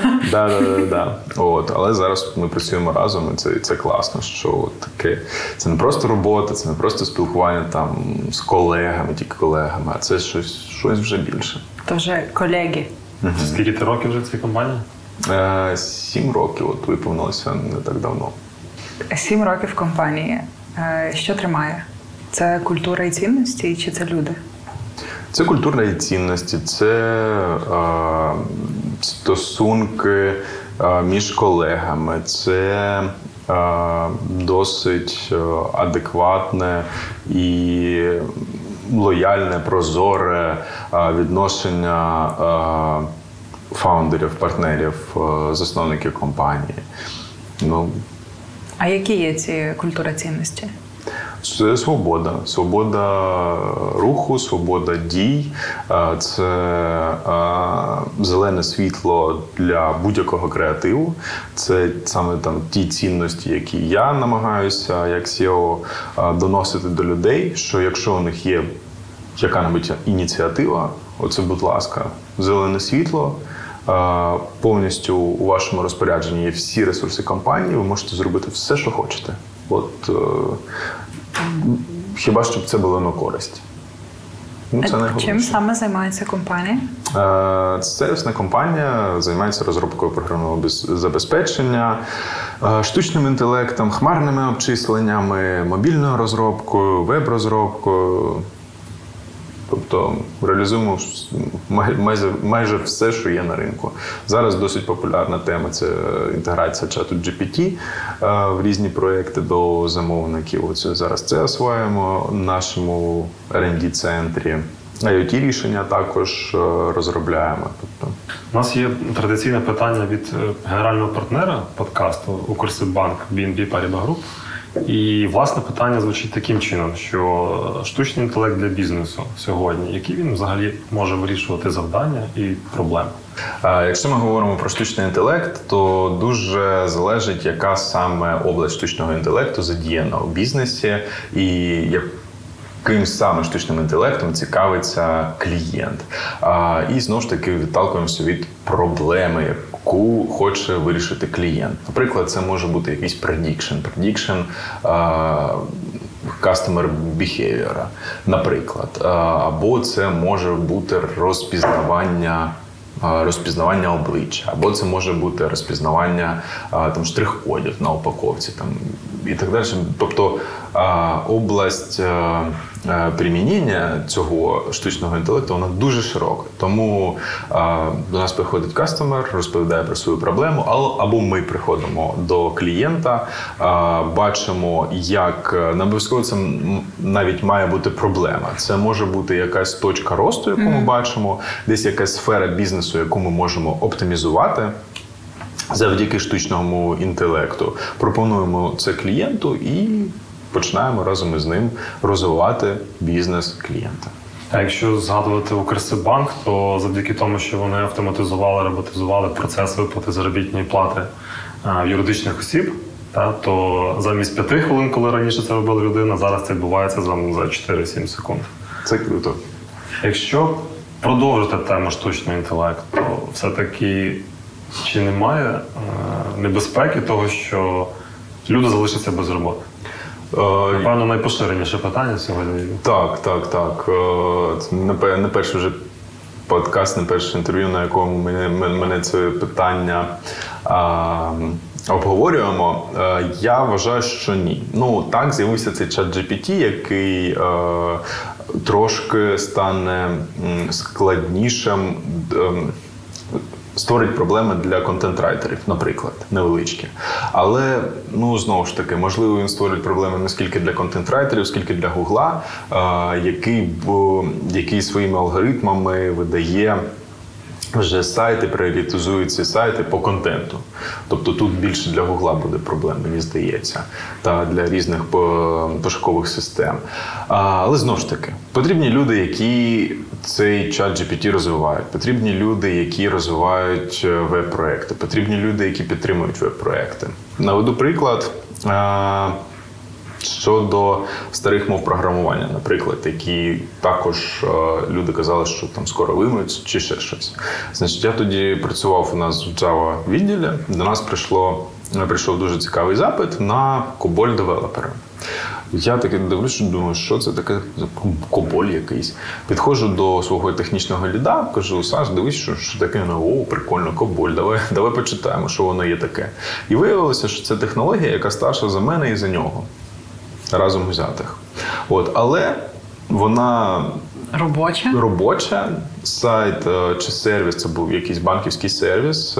От, але зараз ми працюємо разом, і це класно, що таке. Це не просто робота, це не просто спілкування там з колегами, тільки колегами, а це щось вже більше. То вже колеги. Скільки ти років вже в цій компанії? 7 років, от виповнилося не так давно. 7 років в компанії. Що тримає? Це культура і цінності, чи це люди? Це культура і цінності, це стосунки між колегами, це досить адекватне і лояльне, прозоре відношення фаундерів, партнерів, засновників компанії. Ну. А які є ці культури цінності? Це свобода. Свобода руху, свобода дій. Це зелене світло для будь-якого креативу. Це саме там ті цінності, які я намагаюся, як CEO, доносити до людей, що якщо у них є яка-небудь ініціатива, оце, будь ласка, зелене світло, повністю у вашому розпорядженні є всі ресурси компанії, ви можете зробити все, що хочете. От, хіба щоб це було на користь. Ну, це найголовніше. Чим саме займається компанія? Сервісна компанія займається розробкою програмного забезпечення, штучним інтелектом, хмарними обчисленнями, мобільною розробкою, веб-розробкою. Тобто реалізуємо майже все, що є на ринку. Зараз досить популярна тема – це інтеграція чату GPT в різні проекти до замовників. Оце зараз це освоюємо в нашому R&D-центрі. IoT-рішення також розробляємо. Тобто. У нас є традиційне питання від генерального партнера подкасту «Укрсиббанк» BNP Paribas Group. І, власне, питання звучить таким чином, що штучний інтелект для бізнесу сьогодні, який він взагалі може вирішувати завдання і проблеми? Якщо ми говоримо про штучний інтелект, то дуже залежить, яка саме область штучного інтелекту задіяна у бізнесі і яким саме штучним інтелектом цікавиться клієнт. І, знову ж таки, відталкуємося від проблеми, яку хоче вирішити клієнт. Наприклад, це може бути якийсь prediction customer behavior, наприклад. Або це може бути розпізнавання обличчя, або це може бути розпізнавання там штрих-кодів на упаковці там, і так далі. Тобто область примінення цього штучного інтелекту, вона дуже широка. Тому до нас приходить кастомер, розповідає про свою проблему, або ми приходимо до клієнта, бачимо, як не обов'язково це навіть має бути проблема. Це може бути якась точка росту, яку ми бачимо, десь якась сфера бізнесу, яку ми можемо оптимізувати завдяки штучному інтелекту. Пропонуємо це клієнту і починаємо разом із ним розвивати бізнес клієнта. А якщо згадувати Укрсиббанк, то завдяки тому, що вони автоматизували, роботизували процес виплати заробітної плати юридичних осіб, то замість 5 хвилин, коли раніше це робила людина, зараз це відбувається за 4-7 секунд. Це круто. Якщо продовжити тему штучного інтелекту, то все-таки чи немає небезпеки того, що люди залишаться без роботи? Напевно, найпоширеніше питання сьогодні. Так. Не перший вже подкаст, не перше інтерв'ю, на якому мене це питання обговорюємо. Я вважаю, що ні. Так, з'явився цей ChatGPT, який трошки стане складнішим, створить проблеми для контент-райтерів, наприклад, невеличкі. Але, знову ж таки, можливо, він створить проблеми не скільки для контент-райтерів, скільки для Google, який своїми алгоритмами видає вже сайти, пріоритизує ці сайти по контенту. Тобто тут більше для Google буде проблем, мені здається, та для різних пошукових систем. Але, знову ж таки, потрібні люди, які цей ChatGPT розвивають, потрібні люди, які розвивають веб-проекти, потрібні люди, які підтримують веб-проекти. Наведу приклад щодо старих мов програмування, наприклад, які також люди казали, що там скоро вимиють чи ще щось. Значить, я тоді працював у нас в Java відділі, до нас прийшов дуже цікавий запит на Коболь девелопера. Я таки дивлюся, думаю, що це таке Коболь якийсь. Підходжу до свого технічного ліда, кажу: Саш, дивись, що таке, прикольно, Коболь, давай почитаємо, що воно є таке. І виявилося, що це технологія, яка старша за мене і за нього. Разом взятих. Але вона робоча. Сайт чи сервіс, це був якийсь банківський сервіс,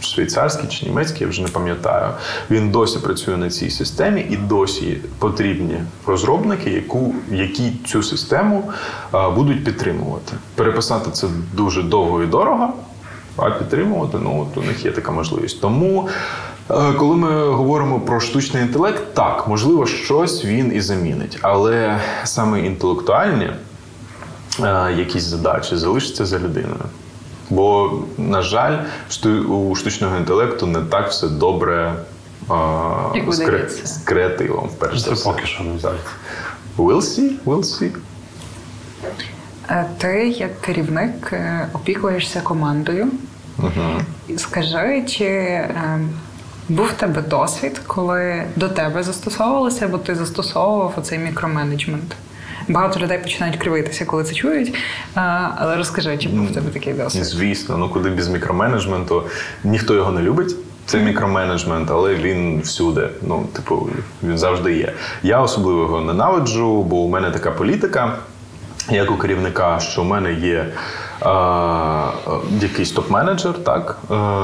швейцарський чи німецький, я вже не пам'ятаю. Він досі працює на цій системі і досі потрібні розробники, які цю систему будуть підтримувати. Переписати це дуже довго і дорого, а підтримувати, от у них є така можливість. Тому коли ми говоримо про штучний інтелект, так, можливо, щось він і замінить. Але саме інтелектуальні якісь задачі залишаться за людиною. Бо, на жаль, у штучного інтелекту не так все добре з креативом. Це поки що не знаю. We'll see. Ти, як керівник, опікуєшся командою. Uh-huh. Скажи, чи був в тебе досвід, коли до тебе застосовувалися, або ти застосовував оцей мікроменеджмент? Багато людей починають кривитися, коли це чують, але розкажи, чи був в тебе такий досвід? Звісно, куди без мікроменеджменту. Ніхто його не любить. Це мікроменеджмент, але він всюди. Він завжди є. Я особливо його ненавиджу, бо у мене така політика, як у керівника, що в мене є якийсь топ-менеджер,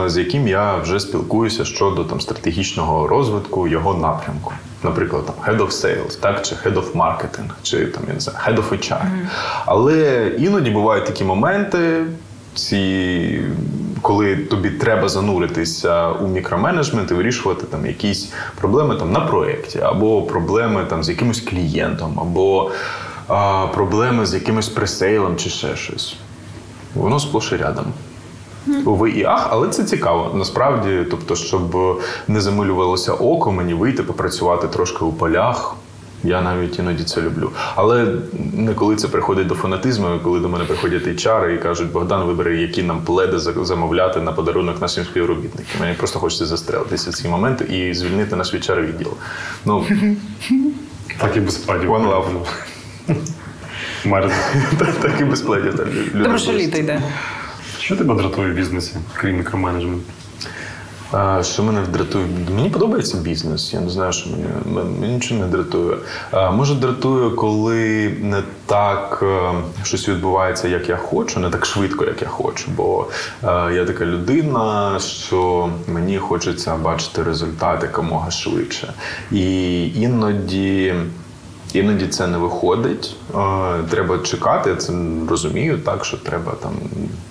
з яким я вже спілкуюся щодо стратегічного розвитку його напрямку. Наприклад, Head of Sales, чи Head of Marketing, чи Head of HR. Але іноді бувають такі моменти, коли тобі треба зануритися у мікроменеджмент і вирішувати якісь проблеми на проєкті, або проблеми з якимось клієнтом, або проблеми з якимось пресейлом чи ще щось. Воно сплош і рядом. Уви і ах, але це цікаво. Насправді, щоб не замилювалося око, мені вийти попрацювати трошки у полях. Я навіть іноді це люблю. Але не коли це приходить до фанатизму, коли до мене приходять HR і кажуть: Богдан, вибери, які нам пледи замовляти на подарунок нашим співробітникам. Мені просто хочеться застрелитися в ці моменти і звільнити наш HR-відділ. Так і без пані. One love. Мерзо. Так і безплатно. Тому що літо йде. Що тебе дратує в бізнесі, крім мікроменеджменту? Що мене дратує? Мені подобається бізнес, я не знаю, що мене нічого не дратує. Може, дратує, коли не так щось відбувається, як я хочу, не так швидко, як я хочу, бо я така людина, що мені хочеться бачити результати якомога швидше. І іноді це не виходить, треба чекати, я це розумію, так, що треба, там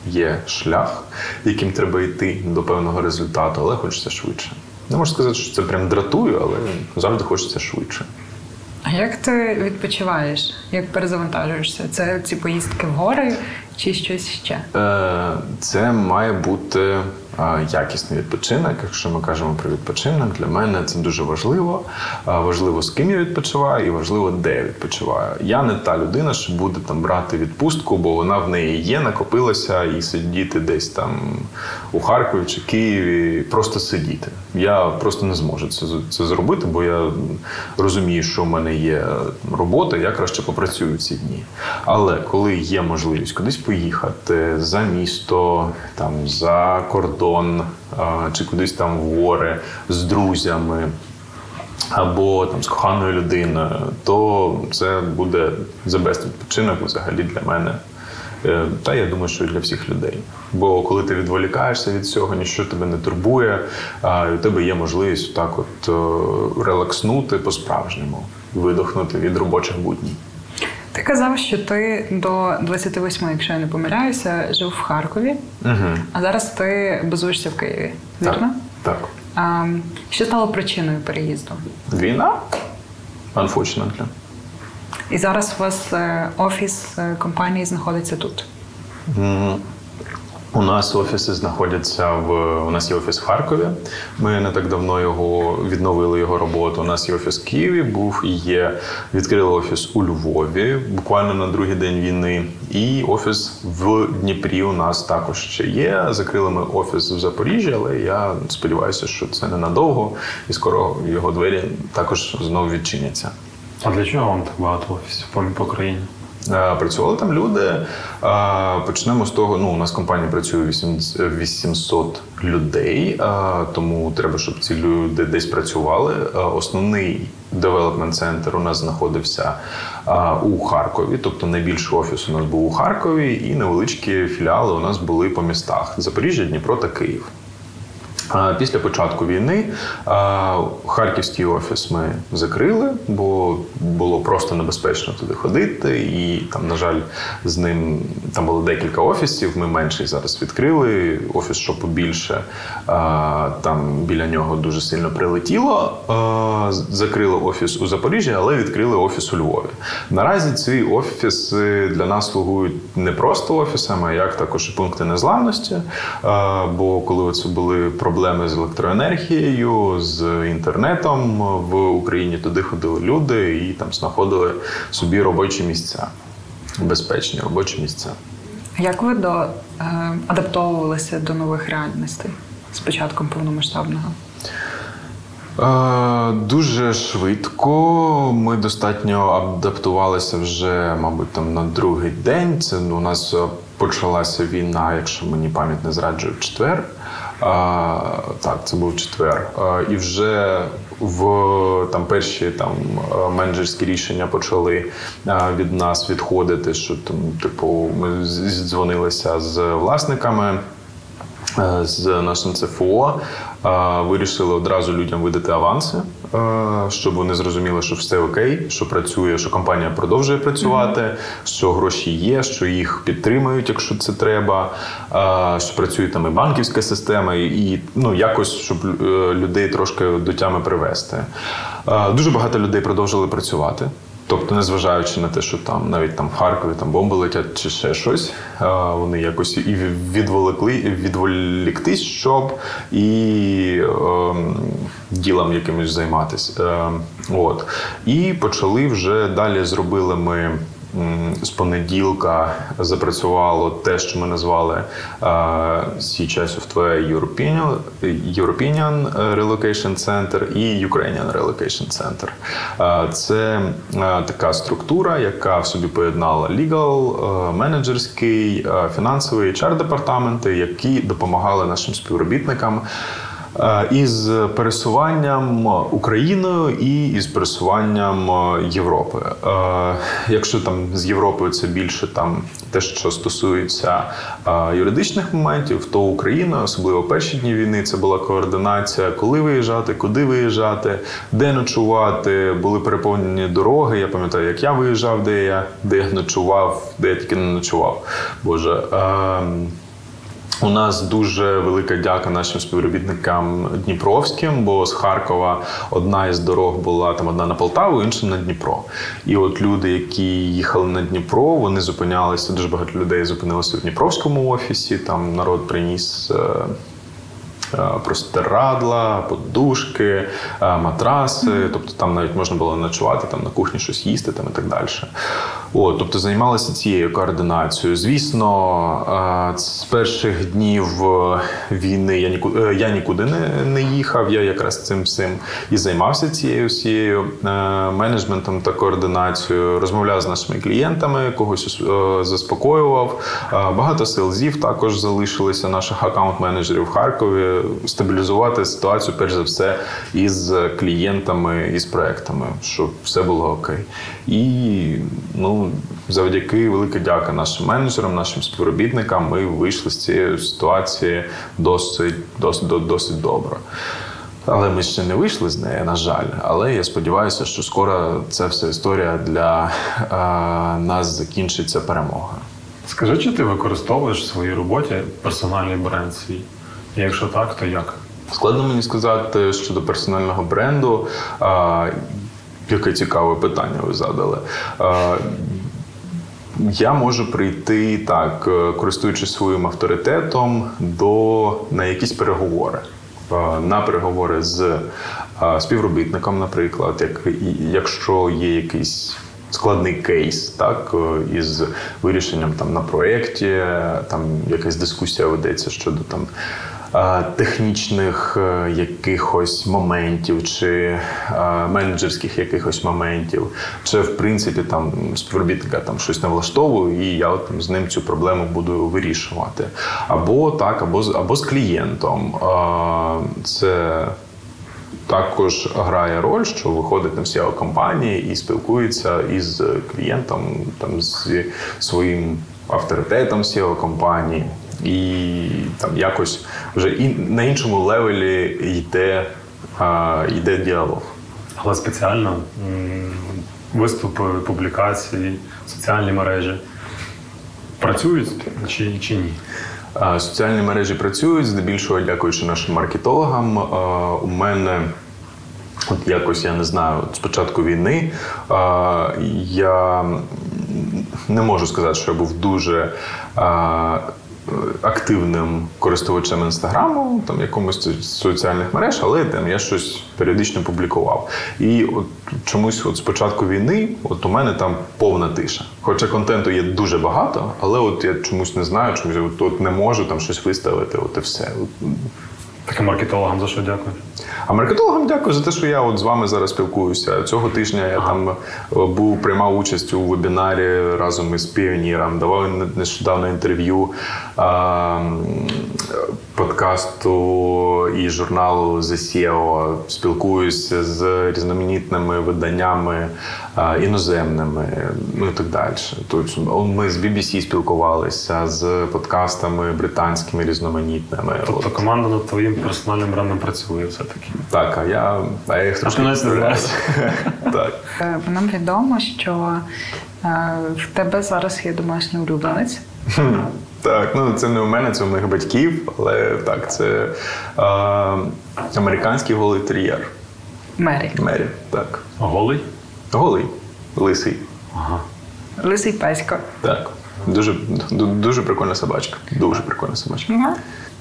є шлях, яким треба йти до певного результату, але хочеться швидше. Не можу сказати, що це прям дратує, але завжди хочеться швидше. А як ти відпочиваєш? Як перезавантажуєшся? Це ці поїздки в гори чи щось ще? Це має бути якісний відпочинок. Якщо ми кажемо про відпочинок, для мене це дуже важливо. Важливо, з ким я відпочиваю, і важливо, де я відпочиваю. Я не та людина, що буде там брати відпустку, бо вона в неї є, накопилася, і сидіти десь там у Харкові чи Києві, просто сидіти. Я просто не зможу це зробити, бо я розумію, що в мене є робота, я краще попрацюю ці дні. Але коли є можливість кудись поїхати за місто, там, за кордон, чи кудись там в гори з друзями або там з коханою людиною, то це буде the best відпочинок взагалі для мене. Та я думаю, що і для всіх людей. Бо коли ти відволікаєшся від цього, нічого тебе не турбує, і у тебе є можливість так от релакснути по-справжньому, видохнути від робочих буднів. Ти казав, що ти до 28, якщо я не помиляюся, жив в Харкові, а зараз ти базуєшся в Києві, вірно? Так. Що стало причиною переїзду? Війна, unfortunately. І зараз у вас офіс компанії знаходиться тут? У нас офіси знаходяться у нас є офіс в Харкові. Ми не так давно відновили його роботу. У нас є офіс в Києві, був і є. Відкрили офіс у Львові, буквально на другий день війни. І офіс в Дніпрі у нас також ще є. Закрили ми офіс в Запоріжжі, але я сподіваюся, що це ненадовго. І скоро його двері також знову відчиняться. А для чого вам так багато офісів по країні? Працювали там люди. Почнемо з того, у нас компанія працює 800 людей, тому треба, щоб ці люди десь працювали. Основний девелопмент-центр у нас знаходився у Харкові, тобто найбільший офіс у нас був у Харкові, і невеличкі філіали у нас були по містах – Запоріжжя, Дніпро та Київ. Після початку війни харківський офіс ми закрили, бо було просто небезпечно туди ходити. І там, на жаль, з ним там було декілька офісів. Ми менший зараз відкрили. Офіс, що побільше, там біля нього дуже сильно прилетіло. Закрили офіс у Запоріжжі, але відкрили офіс у Львові. Наразі ці офіси для нас слугують не просто офісами, а як також і пункти незламності. Бо коли це були проблеми з електроенергією, з інтернетом в Україні, туди ходили люди і там знаходили собі робочі місця, безпечні робочі місця. Як ви адаптовувалися до нових реальностей з початком повномасштабного? Дуже швидко. Ми достатньо адаптувалися вже, мабуть, там на другий день. Це у нас почалася війна, якщо мені пам'ять не зраджує, в четвер. Так, це був четвер. І вже перші менеджерські рішення почали від нас відходити, що ми дзвонилися з власниками, з нашим ЦФО, вирішили одразу людям видати аванси, щоб вони зрозуміли, що все окей, що працює, що компанія продовжує працювати, що гроші є, що їх підтримують, якщо це треба, що працює там і банківська система, і якось, щоб людей трошки до тями привести. Дуже багато людей продовжили працювати. Тобто, незважаючи на те, що навіть в Харкові бомби летять чи ще щось, вони якось і відволіктись, щоб і ділом якимось займатися. І почали вже далі зробили ми. З понеділка запрацювало те, що ми назвали CHI Software European Relocation Center і Ukrainian Relocation Center. Це така структура, яка в собі поєднала legal, менеджерський, фінансовий HR-департаменти, які допомагали нашим співробітникам із пересуванням Україною і із пересуванням Європи. Якщо там з Європою це більше там те, що стосується юридичних моментів, то Україна, особливо перші дні війни, це була координація, коли виїжджати, куди виїжджати, де ночувати, були переповнені дороги. Я пам'ятаю, як я виїжджав, де я ночував, де я тільки не ночував. Боже. У нас дуже велика дяка нашим співробітникам дніпровським, бо з Харкова одна із дорог була, там одна на Полтаву, інша на Дніпро. І от люди, які їхали на Дніпро, вони зупинялися, дуже багато людей зупинилося в дніпровському офісі, там народ приніс простирадла, подушки, матраси, тобто там навіть можна було ночувати, там на кухні щось їсти там, і так далі. От, тобто займалися цією координацією. Звісно, з перших днів війни я нікуди не їхав, я якраз цим і займався цією всією менеджментом та координацією, розмовляв з нашими клієнтами, когось заспокоював. Багато селзів також залишилися, наших аккаунт-менеджерів в Харкові, стабілізувати ситуацію, перш за все, із клієнтами, із проектами, щоб все було окей. І, завдяки велика дяка нашим менеджерам, нашим співробітникам, ми вийшли з цієї ситуації досить добре. Але ми ще не вийшли з неї, на жаль. Але я сподіваюся, що скоро ця вся історія для нас закінчиться перемога. Скажи, чи ти використовуєш в своїй роботі персональний бренд свій? І якщо так, то як? Складно мені сказати щодо персонального бренду. Яке цікаве питання ви задали. Я можу прийти, так, користуючись своїм авторитетом, на якісь переговори. На переговори з співробітником, наприклад, якщо є якийсь складний кейс, так, із вирішенням там на проєкті, там якась дискусія ведеться щодо там технічних якихось моментів чи менеджерських якихось моментів, чи в принципі там співробітника там щось не влаштовує, і я там з ним цю проблему буду вирішувати. Або так, або з клієнтом. Це також грає роль, що виходить там всі компанії і спілкується із клієнтом, там зі своїм авторитетом SEO компанії. І там якось вже на іншому левелі йде діалог. Але спеціально виступи, публікації, соціальні мережі працюють чи ні? Соціальні мережі працюють, здебільшого дякуючи нашим маркетологам. У мене якось, я не знаю, з початку війни я не можу сказати, що я був дуже активним користувачем Інстаграму, там якомусь соціальних мереж, але там я щось періодично публікував. І от чомусь з початку війни у мене там повна тиша. Хоча контенту є дуже багато, але от я чомусь не знаю, чомусь не можу там щось виставити, от і все. Так, а маркетологам за що дякую? А маркетологам дякую за те, що я от з вами зараз спілкуюся. Цього тижня я там приймав участь у вебінарі разом із піоніром, давав нещодавно інтерв'ю подкасту і журналу The SEO, спілкуюся з різноманітними виданнями іноземними, і так далі. Тобто ми з BBC спілкувалися, з подкастами британськими різноманітними. Тобто команда над твоїм персональним брендом працює все-таки? Так, а я їх трошки представляюся. Нам відомо, що в тебе зараз є домашній улюбленець. Так, це не у мене, це у моїх батьків, але так, це американський голий тер'єр. Мері, так. Голий? Голий. Лисий. Ага. Лисий песько. Так. Дуже прикольна собачка. Дуже прикольна собачка. Ага.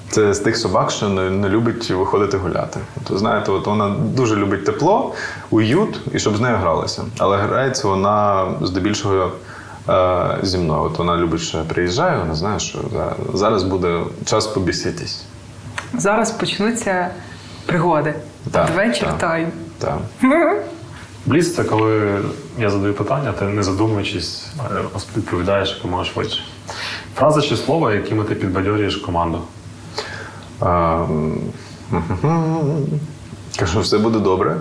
Це з тих собак, що не любить виходити гуляти. То, знаєте, от вона дуже любить тепло, уют і щоб з нею гралися. Але грається вона здебільшого зі мною. От вона любить, що я приїжджаю, вона знає, що зараз буде час побіситись. Зараз почнуться пригоди. Adventure time. Так. Бліс — це коли я задаю питання, ти, не задумуючись, відповідаєш якомога швидше. Фраза чи слово, якими ти підбадьорюєш команду? Кажу, все буде добре.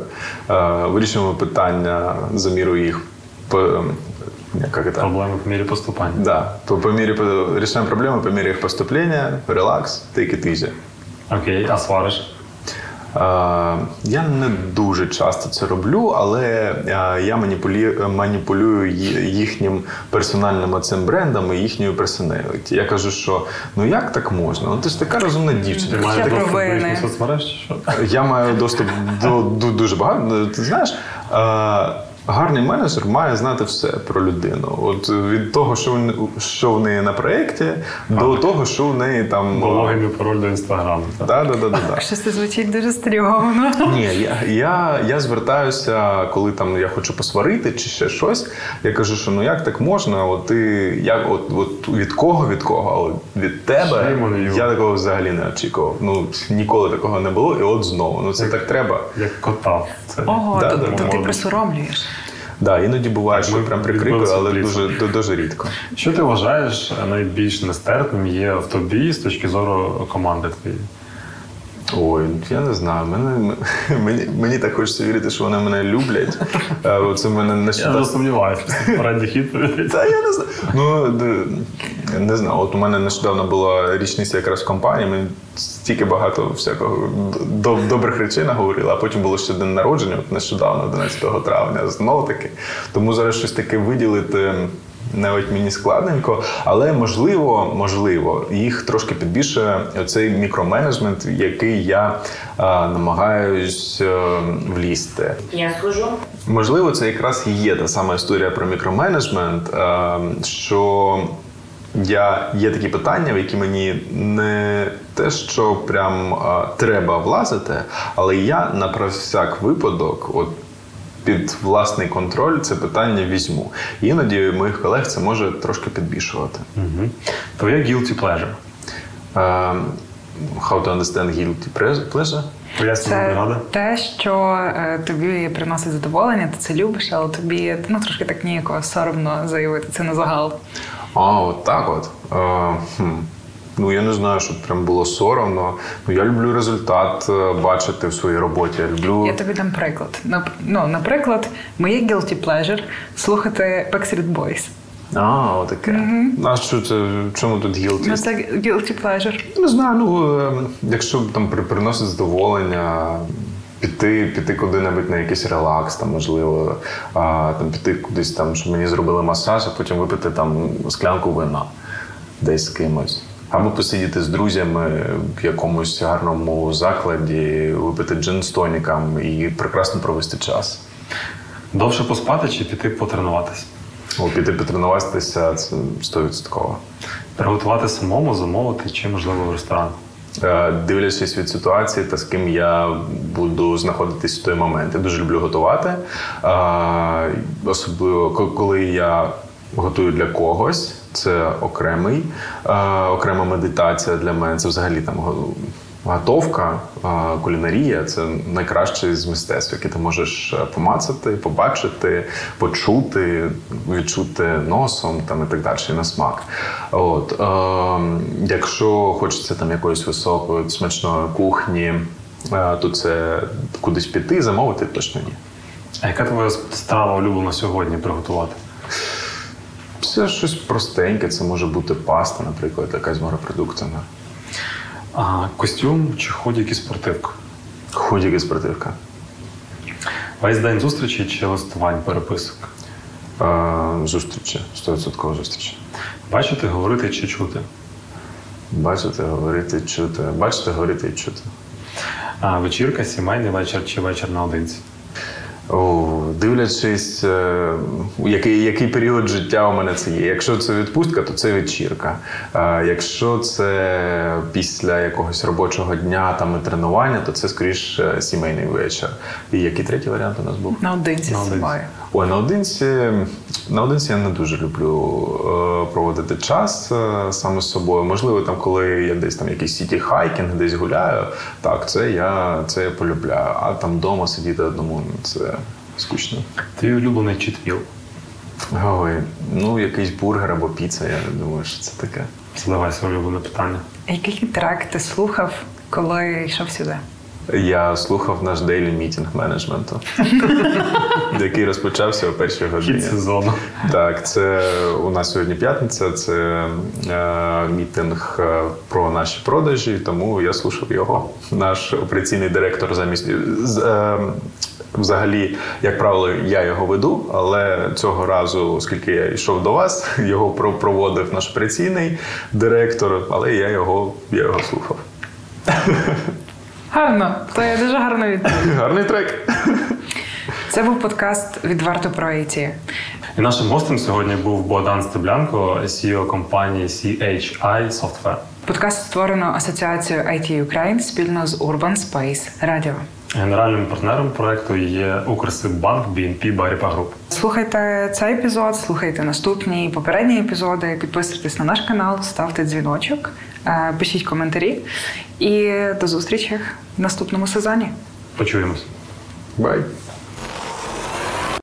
Вирішуємо питання за міру їх. Проблемы по мере поступания. Да. Решаем проблемы по мере их поступления. Релакс, take it easy. Окей, а свариш? Я не дуже часто це роблю, але я маніпулюю їхнім персональним оцим брендом і їхньою персоналіті. Я кажу, що ну як так можна? Ну ти ж така розумна дівчина. Ти маєш доступ до їхніх соцмереж чи що? Я маю доступ до дуже багато. Ти знаєш, гарний менеджер має знати все про людину. От від того, що в неї на проєкті, до того, що в неї там... До логіну пароль до Інстаграму. Так. Щось це звучить дуже стрьомно. Ні, я звертаюся, коли там я хочу посварити чи ще щось, я кажу, що ну як так можна, от ти, як, от від кого, а від тебе я такого взагалі не очікував. Ну, ніколи такого не було, і от знову. Ну це як, так треба. Як кота. Це. Ого, то ти присоромлюєш. Да, іноді буває, що прям прикрикую, але дуже рідко. Що ти вважаєш найбільш нестерпним є в тобі з точки зору команди твоєї? Ой, я не знаю. Мені так хочеться вірити, що вони мене люблять. Це мене нещодавно... Я засумніваюся. Раді хід. Та я не знаю. От у мене нещодавно була річниця якраз в компанії. Мені стільки багато всякого добрих речей наговорили, а потім було ще день народження, от нещодавно, 11 травня, знову таки. Тому зараз щось таке виділити навіть мені складненько, але можливо, їх трошки підбільшує оцей мікроменеджмент, в який я намагаюсь влізти. Я скажу. Можливо, це якраз і є та сама історія про мікроменеджмент, що є такі питання, в які мені не те, що прям треба влазити, але я на про всяк випадок під власний контроль це питання візьму. Іноді моїх колег це може трошки підбільшувати. Угу. Твоя guilty pleasure? How to understand guilty pleasure? Це те, що тобі приносить задоволення, ти це любиш, але тобі трошки так ніяково, соромно заявити це на загал. А, от так от. Я не знаю, щоб прям було соромно. Я люблю результат бачити в своїй роботі. Я тобі дам приклад. Наприклад, моє guilty pleasure – слухати Backstreet Boys. А, отаке. Mm-hmm. А що це? Чому тут guilty? Це guilty pleasure. Не знаю, якщо там приносить задоволення, піти куди-небудь на якийсь релакс, там, можливо, піти кудись, там, щоб мені зробили масаж, а потім випити там склянку вина десь з кимось. Або посидіти з друзями в якомусь гарному закладі, випити джин з тоніком і прекрасно провести час. Довше поспати чи піти потренуватися? Піти потренуватися – це 100%. Приготувати самому, замовити чи, можливо, в ресторан? Дивлячись від ситуації та з ким я буду знаходитись в той момент. Я дуже люблю готувати. Особливо, коли я готую для когось. Це окрема медитація для мене. Це взагалі там готовка, кулінарія. Це найкраще з мистецтв, яке ти можеш помацати, побачити, почути, відчути носом там, і так далі, і на смак. Якщо хочеться там якоїсь високої, смачної кухні, то це кудись піти, замовити точно ні. А яка твоя страва улюблена сьогодні приготувати? Це щось простеньке, це може бути паста, наприклад, якась морепродуктивна. А костюм чи ходік і спортивка? Ходік і спортивка. Весь день зустрічі чи листувань, переписок? Зустрічі, 100% зустрічі. Бачити, говорити чи чути? Бачити, говорити, чути. Бачити, говорити і чути. А вечірка, сімейний вечір чи вечір наодинці? Дивлячись, який період життя у мене це є. Якщо це відпустка, то це вечірка. Якщо це після якогось робочого дня і тренування, то це, скоріш, сімейний вечір. І який третій варіант у нас був? Наодинці сімає. Наодинці я не дуже люблю проводити час саме з собою. Можливо, там, коли я десь там якийсь сіті-хайкінг, десь гуляю, так, це я полюбляю. А там вдома сидіти одному – це скучно. Твій улюблений читміл? Ой, якийсь бургер або піца, я думаю, що це таке. Задавай своє улюблене питання. Який трек ти слухав, коли йшов сюди? Я слухав наш дейлі мітінг менеджменту, який розпочався о першій годині. Хід сезону. Так, це у нас сьогодні п'ятниця, це мітинг про наші продажі, тому я слухав його. Наш операційний директор замість... Взагалі, як правило, я його веду, але цього разу, оскільки я йшов до вас, його проводив наш операційний директор, але я його слухав. Гарно. Це дуже гарна відповідь. Гарний трек. Це був подкаст «Відверто про IT». І нашим гостем сьогодні був Богдан Стеблянко, CEO компанії CHI Software. Подкаст створено Асоціацією IT Ukraine спільно з Urban Space Radio. Генеральним партнером проекту є Укрсиббанк BNP Paribas Group. Слухайте цей епізод, слухайте наступні і попередні епізоди, підписуйтесь на наш канал, ставте дзвіночок, пишіть коментарі і до зустрічі в наступному сезоні. Почуємось. Бай!